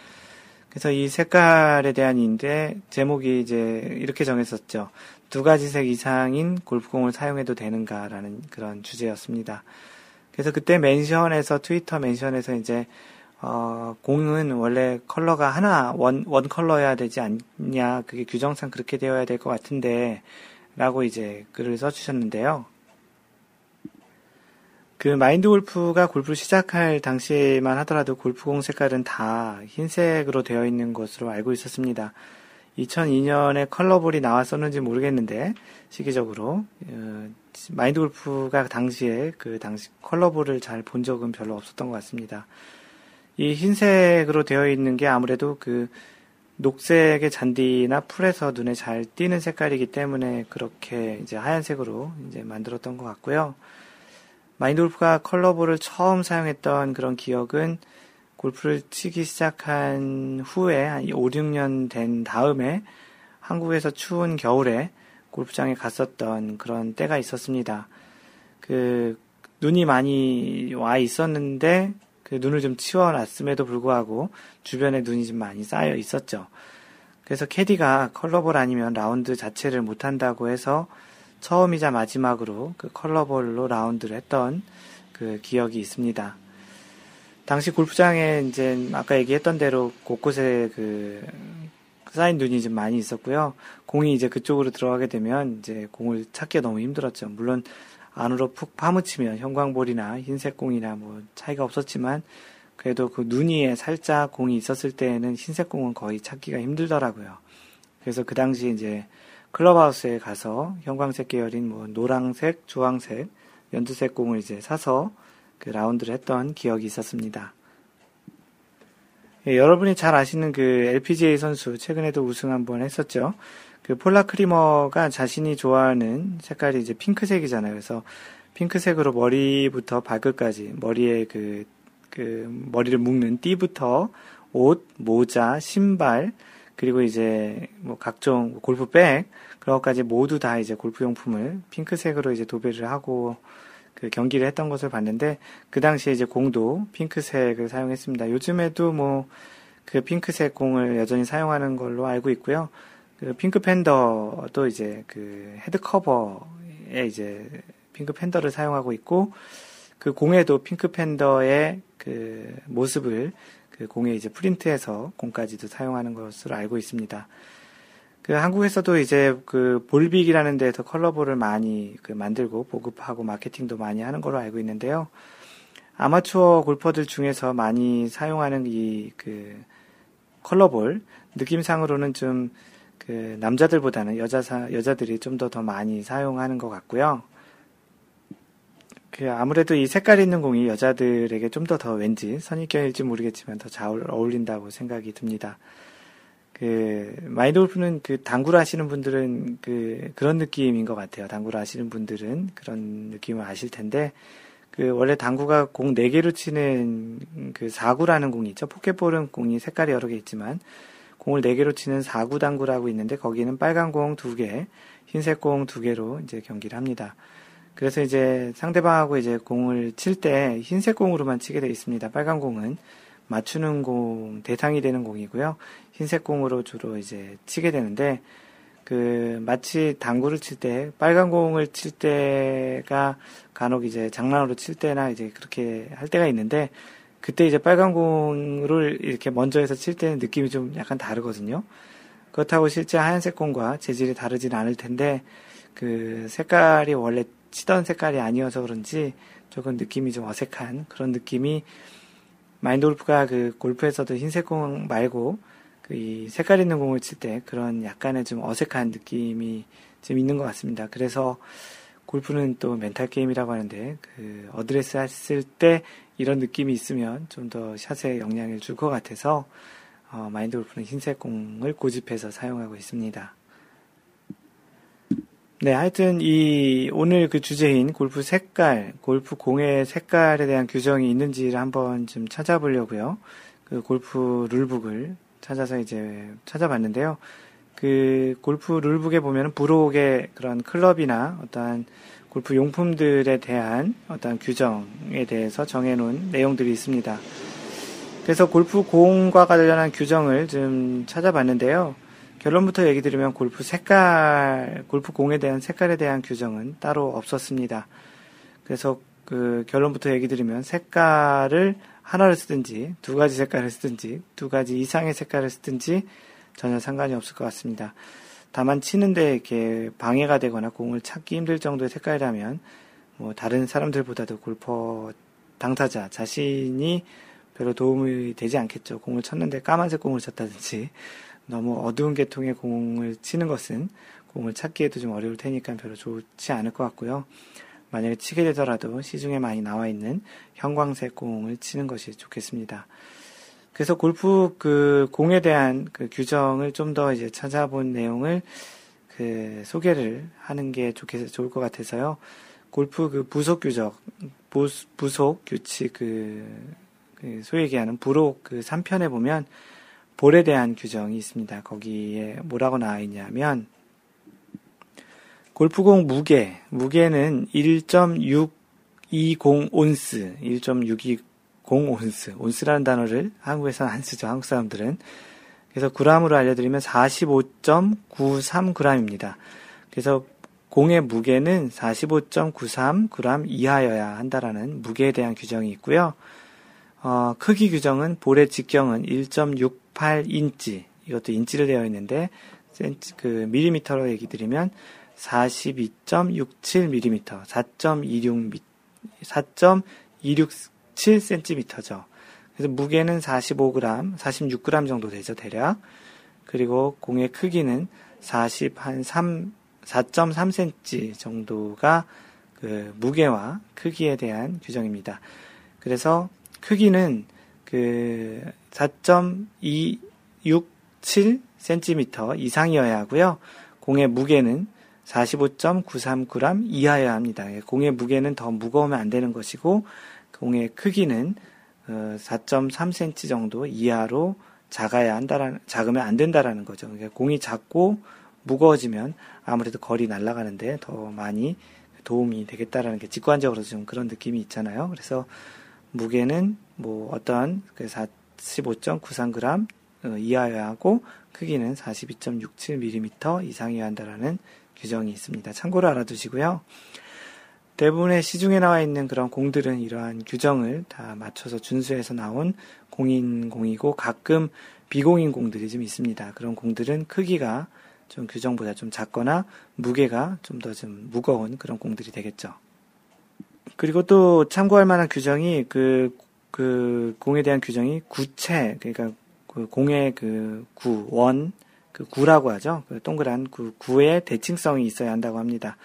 그래서 이 색깔에 대한 인데 제목이 이제 이렇게 정했었죠. 두 가지 색 이상인 골프공을 사용해도 되는가라는 그런 주제였습니다. 그래서 그때 멘션에서, 트위터 멘션에서 이제, 공은 원래 컬러가 원 컬러여야 되지 않냐, 그게 규정상 그렇게 되어야 될 것 같은데, 라고 이제 글을 써주셨는데요. 그 마인드 골프가 골프를 시작할 당시만 하더라도 골프공 색깔은 다 흰색으로 되어 있는 것으로 알고 있었습니다. 2002년에 컬러볼이 나왔었는지 모르겠는데, 시기적으로 마인드 골프가 당시에 그 당시 컬러볼을 잘 본 적은 별로 없었던 것 같습니다. 이 흰색으로 되어 있는 게 아무래도 그 녹색의 잔디나 풀에서 눈에 잘 띄는 색깔이기 때문에 그렇게 이제 하얀색으로 이제 만들었던 것 같고요. 마인드 골프가 컬러볼을 처음 사용했던 그런 기억은 골프를 치기 시작한 후에 한 5, 6년 된 다음에 한국에서 추운 겨울에 골프장에 갔었던 그런 때가 있었습니다. 그 눈이 많이 와 있었는데 그 눈을 좀 치워놨음에도 불구하고 주변에 눈이 좀 많이 쌓여 있었죠. 그래서 캐디가 컬러볼 아니면 라운드 자체를 못한다고 해서 처음이자 마지막으로 그 컬러볼로 라운드를 했던 그 기억이 있습니다. 당시 골프장에 이제 아까 얘기했던 대로 곳곳에 그 쌓인 눈이 좀 많이 있었고요. 공이 이제 그쪽으로 들어가게 되면 이제 공을 찾기가 너무 힘들었죠. 물론 안으로 푹 파묻히면 형광볼이나 흰색 공이나 뭐 차이가 없었지만 그래도 그 눈 위에 살짝 공이 있었을 때에는 흰색 공은 거의 찾기가 힘들더라고요. 그래서 그 당시 이제 클럽하우스에 가서 형광색 계열인 뭐 노란색, 주황색, 연두색 공을 이제 사서 그 라운드를 했던 기억이 있었습니다. 예, 여러분이 잘 아시는 그 LPGA 선수, 최근에도 우승 한번 했었죠. 그 폴라 크리머가 자신이 좋아하는 색깔이 이제 핑크색이잖아요. 그래서 핑크색으로 머리부터 발끝까지, 머리에 머리를 묶는 띠부터 옷, 모자, 신발, 그리고 이제 뭐 각종 골프백, 그런 것까지 모두 다 이제 골프용품을 핑크색으로 이제 도배를 하고 그 경기를 했던 것을 봤는데, 그 당시에 이제 공도 핑크색을 사용했습니다. 요즘에도 뭐 그 핑크색 공을 여전히 사용하는 걸로 알고 있고요. 그 핑크 팬더도 이제 그 헤드 커버에 이제 핑크 팬더를 사용하고 있고, 그 공에도 핑크 팬더의 그 모습을 그 공에 이제 프린트해서 공까지도 사용하는 것으로 알고 있습니다. 그 한국에서도 이제 그 볼빅이라는 데에서 컬러볼을 많이 그 만들고 보급하고 마케팅도 많이 하는 걸로 알고 있는데요. 아마추어 골퍼들 중에서 많이 사용하는 이 그 컬러볼, 느낌상으로는 좀 그 남자들보다는 여자들이 좀 더 많이 사용하는 것 같고요. 그 아무래도 이 색깔 있는 공이 여자들에게 좀 더 왠지 선입견일지 모르겠지만 더 잘 어울린다고 생각이 듭니다. 그 마인드 골프는 그 당구를 하시는 분들은 그런 느낌인 것 같아요. 당구를 하시는 분들은 그런 느낌을 아실 텐데, 그 원래 당구가 공 4개로 치는 그 4구라는 공이 있죠. 포켓볼은 공이 색깔이 여러 개 있지만 공을 4개로 치는 4구 당구라고 있는데, 거기는 빨간 공 2개, 흰색 공 2개로 이제 경기를 합니다. 그래서 이제 상대방하고 이제 공을 칠 때 흰색 공으로만 치게 되어 있습니다. 빨간 공은 맞추는 공, 대상이 되는 공이고요. 흰색 공으로 주로 이제 치게 되는데, 그 마치 당구를 칠 때 빨간 공을 칠 때가 간혹 이제 장난으로 칠 때나 이제 그렇게 할 때가 있는데, 그때 이제 빨간 공을 이렇게 먼저 해서 칠 때는 느낌이 좀 약간 다르거든요. 그렇다고 실제 하얀색 공과 재질이 다르진 않을 텐데, 그 색깔이 원래 치던 색깔이 아니어서 그런지 조금 느낌이 좀 어색한 그런 느낌이, 마인드 골프가 그 골프에서도 흰색 공 말고 그 이 색깔 있는 공을 칠 때 그런 약간의 좀 어색한 느낌이 좀 있는 것 같습니다. 그래서 골프는 또 멘탈 게임이라고 하는데, 그 어드레스 했을 때 이런 느낌이 있으면 좀 더 샷에 영향을 줄 것 같아서 마인드 골프는 흰색 공을 고집해서 사용하고 있습니다. 네, 하여튼 이 오늘 그 주제인 골프 색깔, 골프 공의 색깔에 대한 규정이 있는지를 한번 좀 찾아보려고요. 그 골프 룰북을 찾아서 이제 찾아봤는데요. 그 골프 룰북에 보면 부록의 그런 클럽이나 어떠한 골프 용품들에 대한 어떠한 규정에 대해서 정해놓은 내용들이 있습니다. 그래서 골프 공과 관련한 규정을 좀 찾아봤는데요. 결론부터 얘기 드리면 골프공에 대한 색깔에 대한 규정은 따로 없었습니다. 그래서 그 결론부터 얘기 드리면 색깔을 하나를 쓰든지 두 가지 색깔을 쓰든지 두 가지 이상의 색깔을 쓰든지 전혀 상관이 없을 것 같습니다. 다만 치는데 이렇게 방해가 되거나 공을 찾기 힘들 정도의 색깔이라면 뭐 다른 사람들보다도 골퍼 당사자 자신이 별로 도움이 되지 않겠죠. 공을 쳤는데 까만색 공을 쳤다든지 너무 어두운 계통의 공을 치는 것은 공을 찾기에도 좀 어려울 테니까 별로 좋지 않을 것 같고요. 만약에 치게 되더라도 시중에 많이 나와 있는 형광색 공을 치는 것이 좋겠습니다. 그래서 골프 그 공에 대한 그 규정을 좀 더 이제 찾아본 내용을 그 소개를 하는 게 좋을 것 같아서요. 골프 그 부속 규칙 그 소위 얘기하는 부록 그 3편에 보면 볼에 대한 규정이 있습니다. 거기에 뭐라고 나와 있냐면 골프공 무게는 1.620 온스, 온스라는 단어를 한국에서는 안 쓰죠. 한국 사람들은. 그래서 그램으로 알려드리면 45.93g입니다. 그래서 공의 무게는 45.93g 이하여야 한다라는 무게에 대한 규정이 있고요. 크기 규정은 볼의 직경은 1.68인치, 이것도 인치로 되어 있는데 밀리미터로 얘기 드리면 42.67mm, 4.267cm죠. 그래서 무게는 45g, 46g 정도 되죠, 대략. 그리고 공의 크기는 4.3cm 정도가 그 무게와 크기에 대한 규정입니다. 그래서 크기는 그 4.267cm 이상이어야 하고요. 공의 무게는 45.93g 이하여야 합니다. 공의 무게는 더 무거우면 안 되는 것이고 공의 크기는 4.3cm 정도 이하로 작으면 안 된다라는 거죠. 그러니까 공이 작고 무거워지면 아무래도 거리 날아가는데 더 많이 도움이 되겠다라는 게 직관적으로 좀 그런 느낌이 있잖아요. 그래서 무게는 뭐 어떤 45.93g 이하여야 하고 크기는 42.67mm 이상이어야 한다라는 규정이 있습니다. 참고로 알아두시고요. 대부분의 시중에 나와 있는 그런 공들은 이러한 규정을 다 맞춰서 준수해서 나온 공인공이고 가끔 비공인공들이 좀 있습니다. 그런 공들은 크기가 좀 규정보다 좀 작거나 무게가 좀 더 좀 무거운 그런 공들이 되겠죠. 그리고 또 참고할 만한 규정이 그 공에 대한 규정이 구체, 그러니까 그 공의 그 구, 원, 그 구라고 하죠. 그 동그란 그 구의 대칭성이 있어야 한다고 합니다.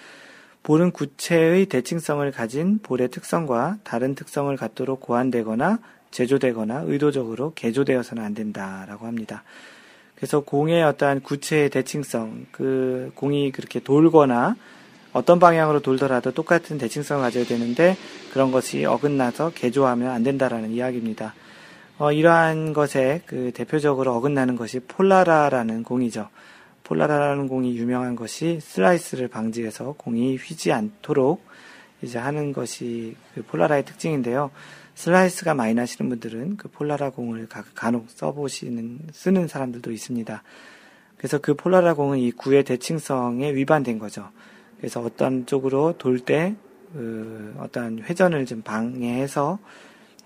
볼은 구체의 대칭성을 가진 볼의 특성과 다른 특성을 갖도록 고안되거나 제조되거나 의도적으로 개조되어서는 안 된다라고 합니다. 그래서 공의 어떠한 구체의 대칭성, 그 공이 그렇게 돌거나 어떤 방향으로 돌더라도 똑같은 대칭성을 가져야 되는데 그런 것이 어긋나서 개조하면 안 된다라는 이야기입니다. 이러한 것에 그 대표적으로 어긋나는 것이 폴라라라는 공이죠. 폴라라라는 공이 유명한 것이 슬라이스를 방지해서 공이 휘지 않도록 이제 하는 것이 그 폴라라의 특징인데요. 슬라이스가 많이 나시는 분들은 그 폴라라 공을 간혹 쓰는 사람들도 있습니다. 그래서 그 폴라라 공은 이 구의 대칭성에 위반된 거죠. 그래서 어떤 쪽으로 돌 때 그 어떤 회전을 좀 방해해서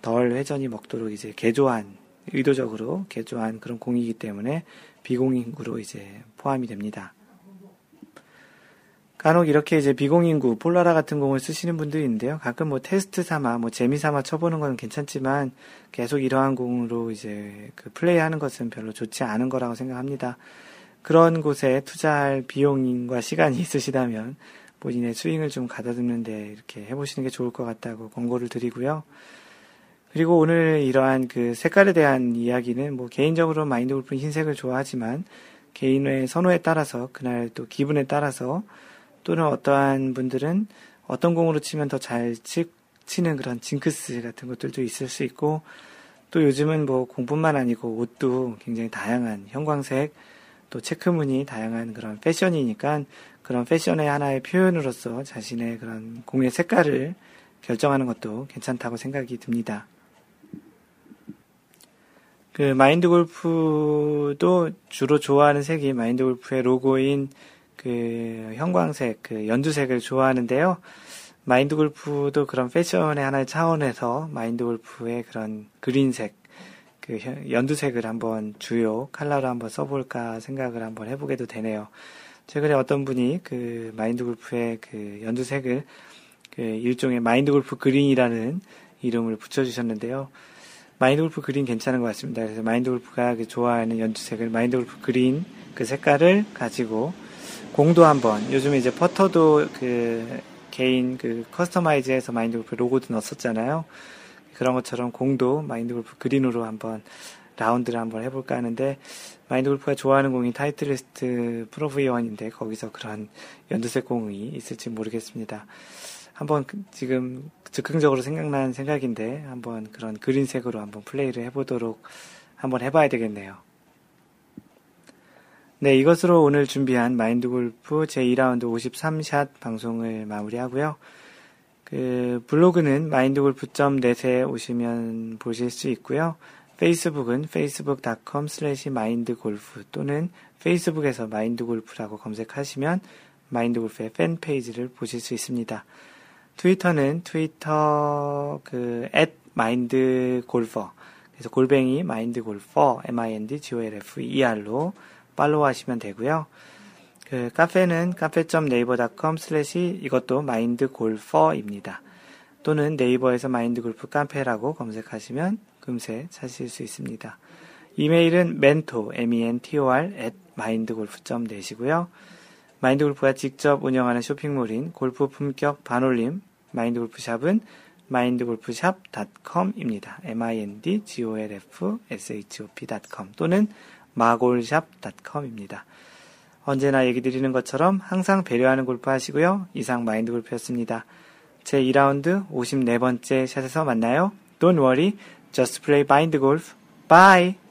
덜 회전이 먹도록 이제 의도적으로 개조한 그런 공이기 때문에 비공인구로 이제 포함이 됩니다. 간혹 이렇게 이제 비공인구, 폴라라 같은 공을 쓰시는 분들이 있는데요. 가끔 뭐 테스트 삼아, 뭐 재미 삼아 쳐보는 건 괜찮지만 계속 이러한 공으로 이제 그 플레이하는 것은 별로 좋지 않은 거라고 생각합니다. 그런 곳에 투자할 비용과 시간이 있으시다면 본인의 스윙을 좀 가다듬는데 이렇게 해보시는 게 좋을 것 같다고 권고를 드리고요. 그리고 오늘 이러한 그 색깔에 대한 이야기는 뭐 개인적으로 마인드 골프는 흰색을 좋아하지만 개인의 선호에 따라서 그날 또 기분에 따라서 또는 어떠한 분들은 어떤 공으로 치면 더 잘 치는 그런 징크스 같은 것들도 있을 수 있고 또 요즘은 뭐 공뿐만 아니고 옷도 굉장히 다양한 형광색 또 체크무늬 다양한 그런 패션이니까 그런 패션의 하나의 표현으로서 자신의 그런 공의 색깔을 결정하는 것도 괜찮다고 생각이 듭니다. 그 마인드 골프도 주로 좋아하는 색이 마인드 골프의 로고인 그 형광색, 그 연두색을 좋아하는데요. 마인드 골프도 그런 패션의 하나의 차원에서 마인드 골프의 그런 그린색, 그 연두색을 한번 주요 컬러로 한번 써볼까 생각을 한번 해보게도 되네요. 최근에 어떤 분이 그 마인드 골프의 그 연두색을 그 일종의 마인드 골프 그린이라는 이름을 붙여주셨는데요. 마인드 골프 그린 괜찮은 것 같습니다. 그래서 마인드 골프가 그 좋아하는 연두색을 마인드 골프 그린 그 색깔을 가지고 공도 한번, 요즘에 이제 퍼터도 그 개인 그 커스터마이즈해서 마인드 골프 로고도 넣었었잖아요. 그런 것처럼 공도 마인드 골프 그린으로 한번 라운드를 한번 해볼까 하는데, 마인드 골프가 좋아하는 공이 타이틀리스트 프로 V1인데 거기서 그런 연두색 공이 있을지 모르겠습니다. 한번 지금 즉흥적으로 생각난 생각인데 한번 그런 그린색으로 한번 플레이를 해보도록 한번 해봐야 되겠네요. 네, 이것으로 오늘 준비한 마인드 골프 제2라운드 53샷 방송을 마무리하고요. 그 블로그는 mindgolf.net에 오시면 보실 수 있고요. 페이스북은 facebook.com/mindgolf 또는 페이스북에서 마인드골프라고 검색하시면 마인드골프의 팬페이지를 보실 수 있습니다. 트위터는 트위터 그 @mindgolfer, 그래서 골뱅이 mindgolfer mindgolfer로 팔로우하시면 되고요. 그 카페는 cafe.naver.com/ 이것도 mindgolfer입니다. 또는 네이버에서 마인드골프 카페라고 검색하시면 금세 찾으실 수 있습니다. 이메일은 mentor@mindgolf.net이고요. 마인드골프가 직접 운영하는 쇼핑몰인 골프 품격 반올림 마인드골프샵은 mindgolfshop.com입니다. mindgolfshop.com 또는 magolshop.com입니다. 언제나 얘기 드리는 것처럼 항상 배려하는 골프 하시고요. 이상 마인드골프였습니다. 제2라운드 54번째 샷에서 만나요. Don't worry, just play mind golf. Bye!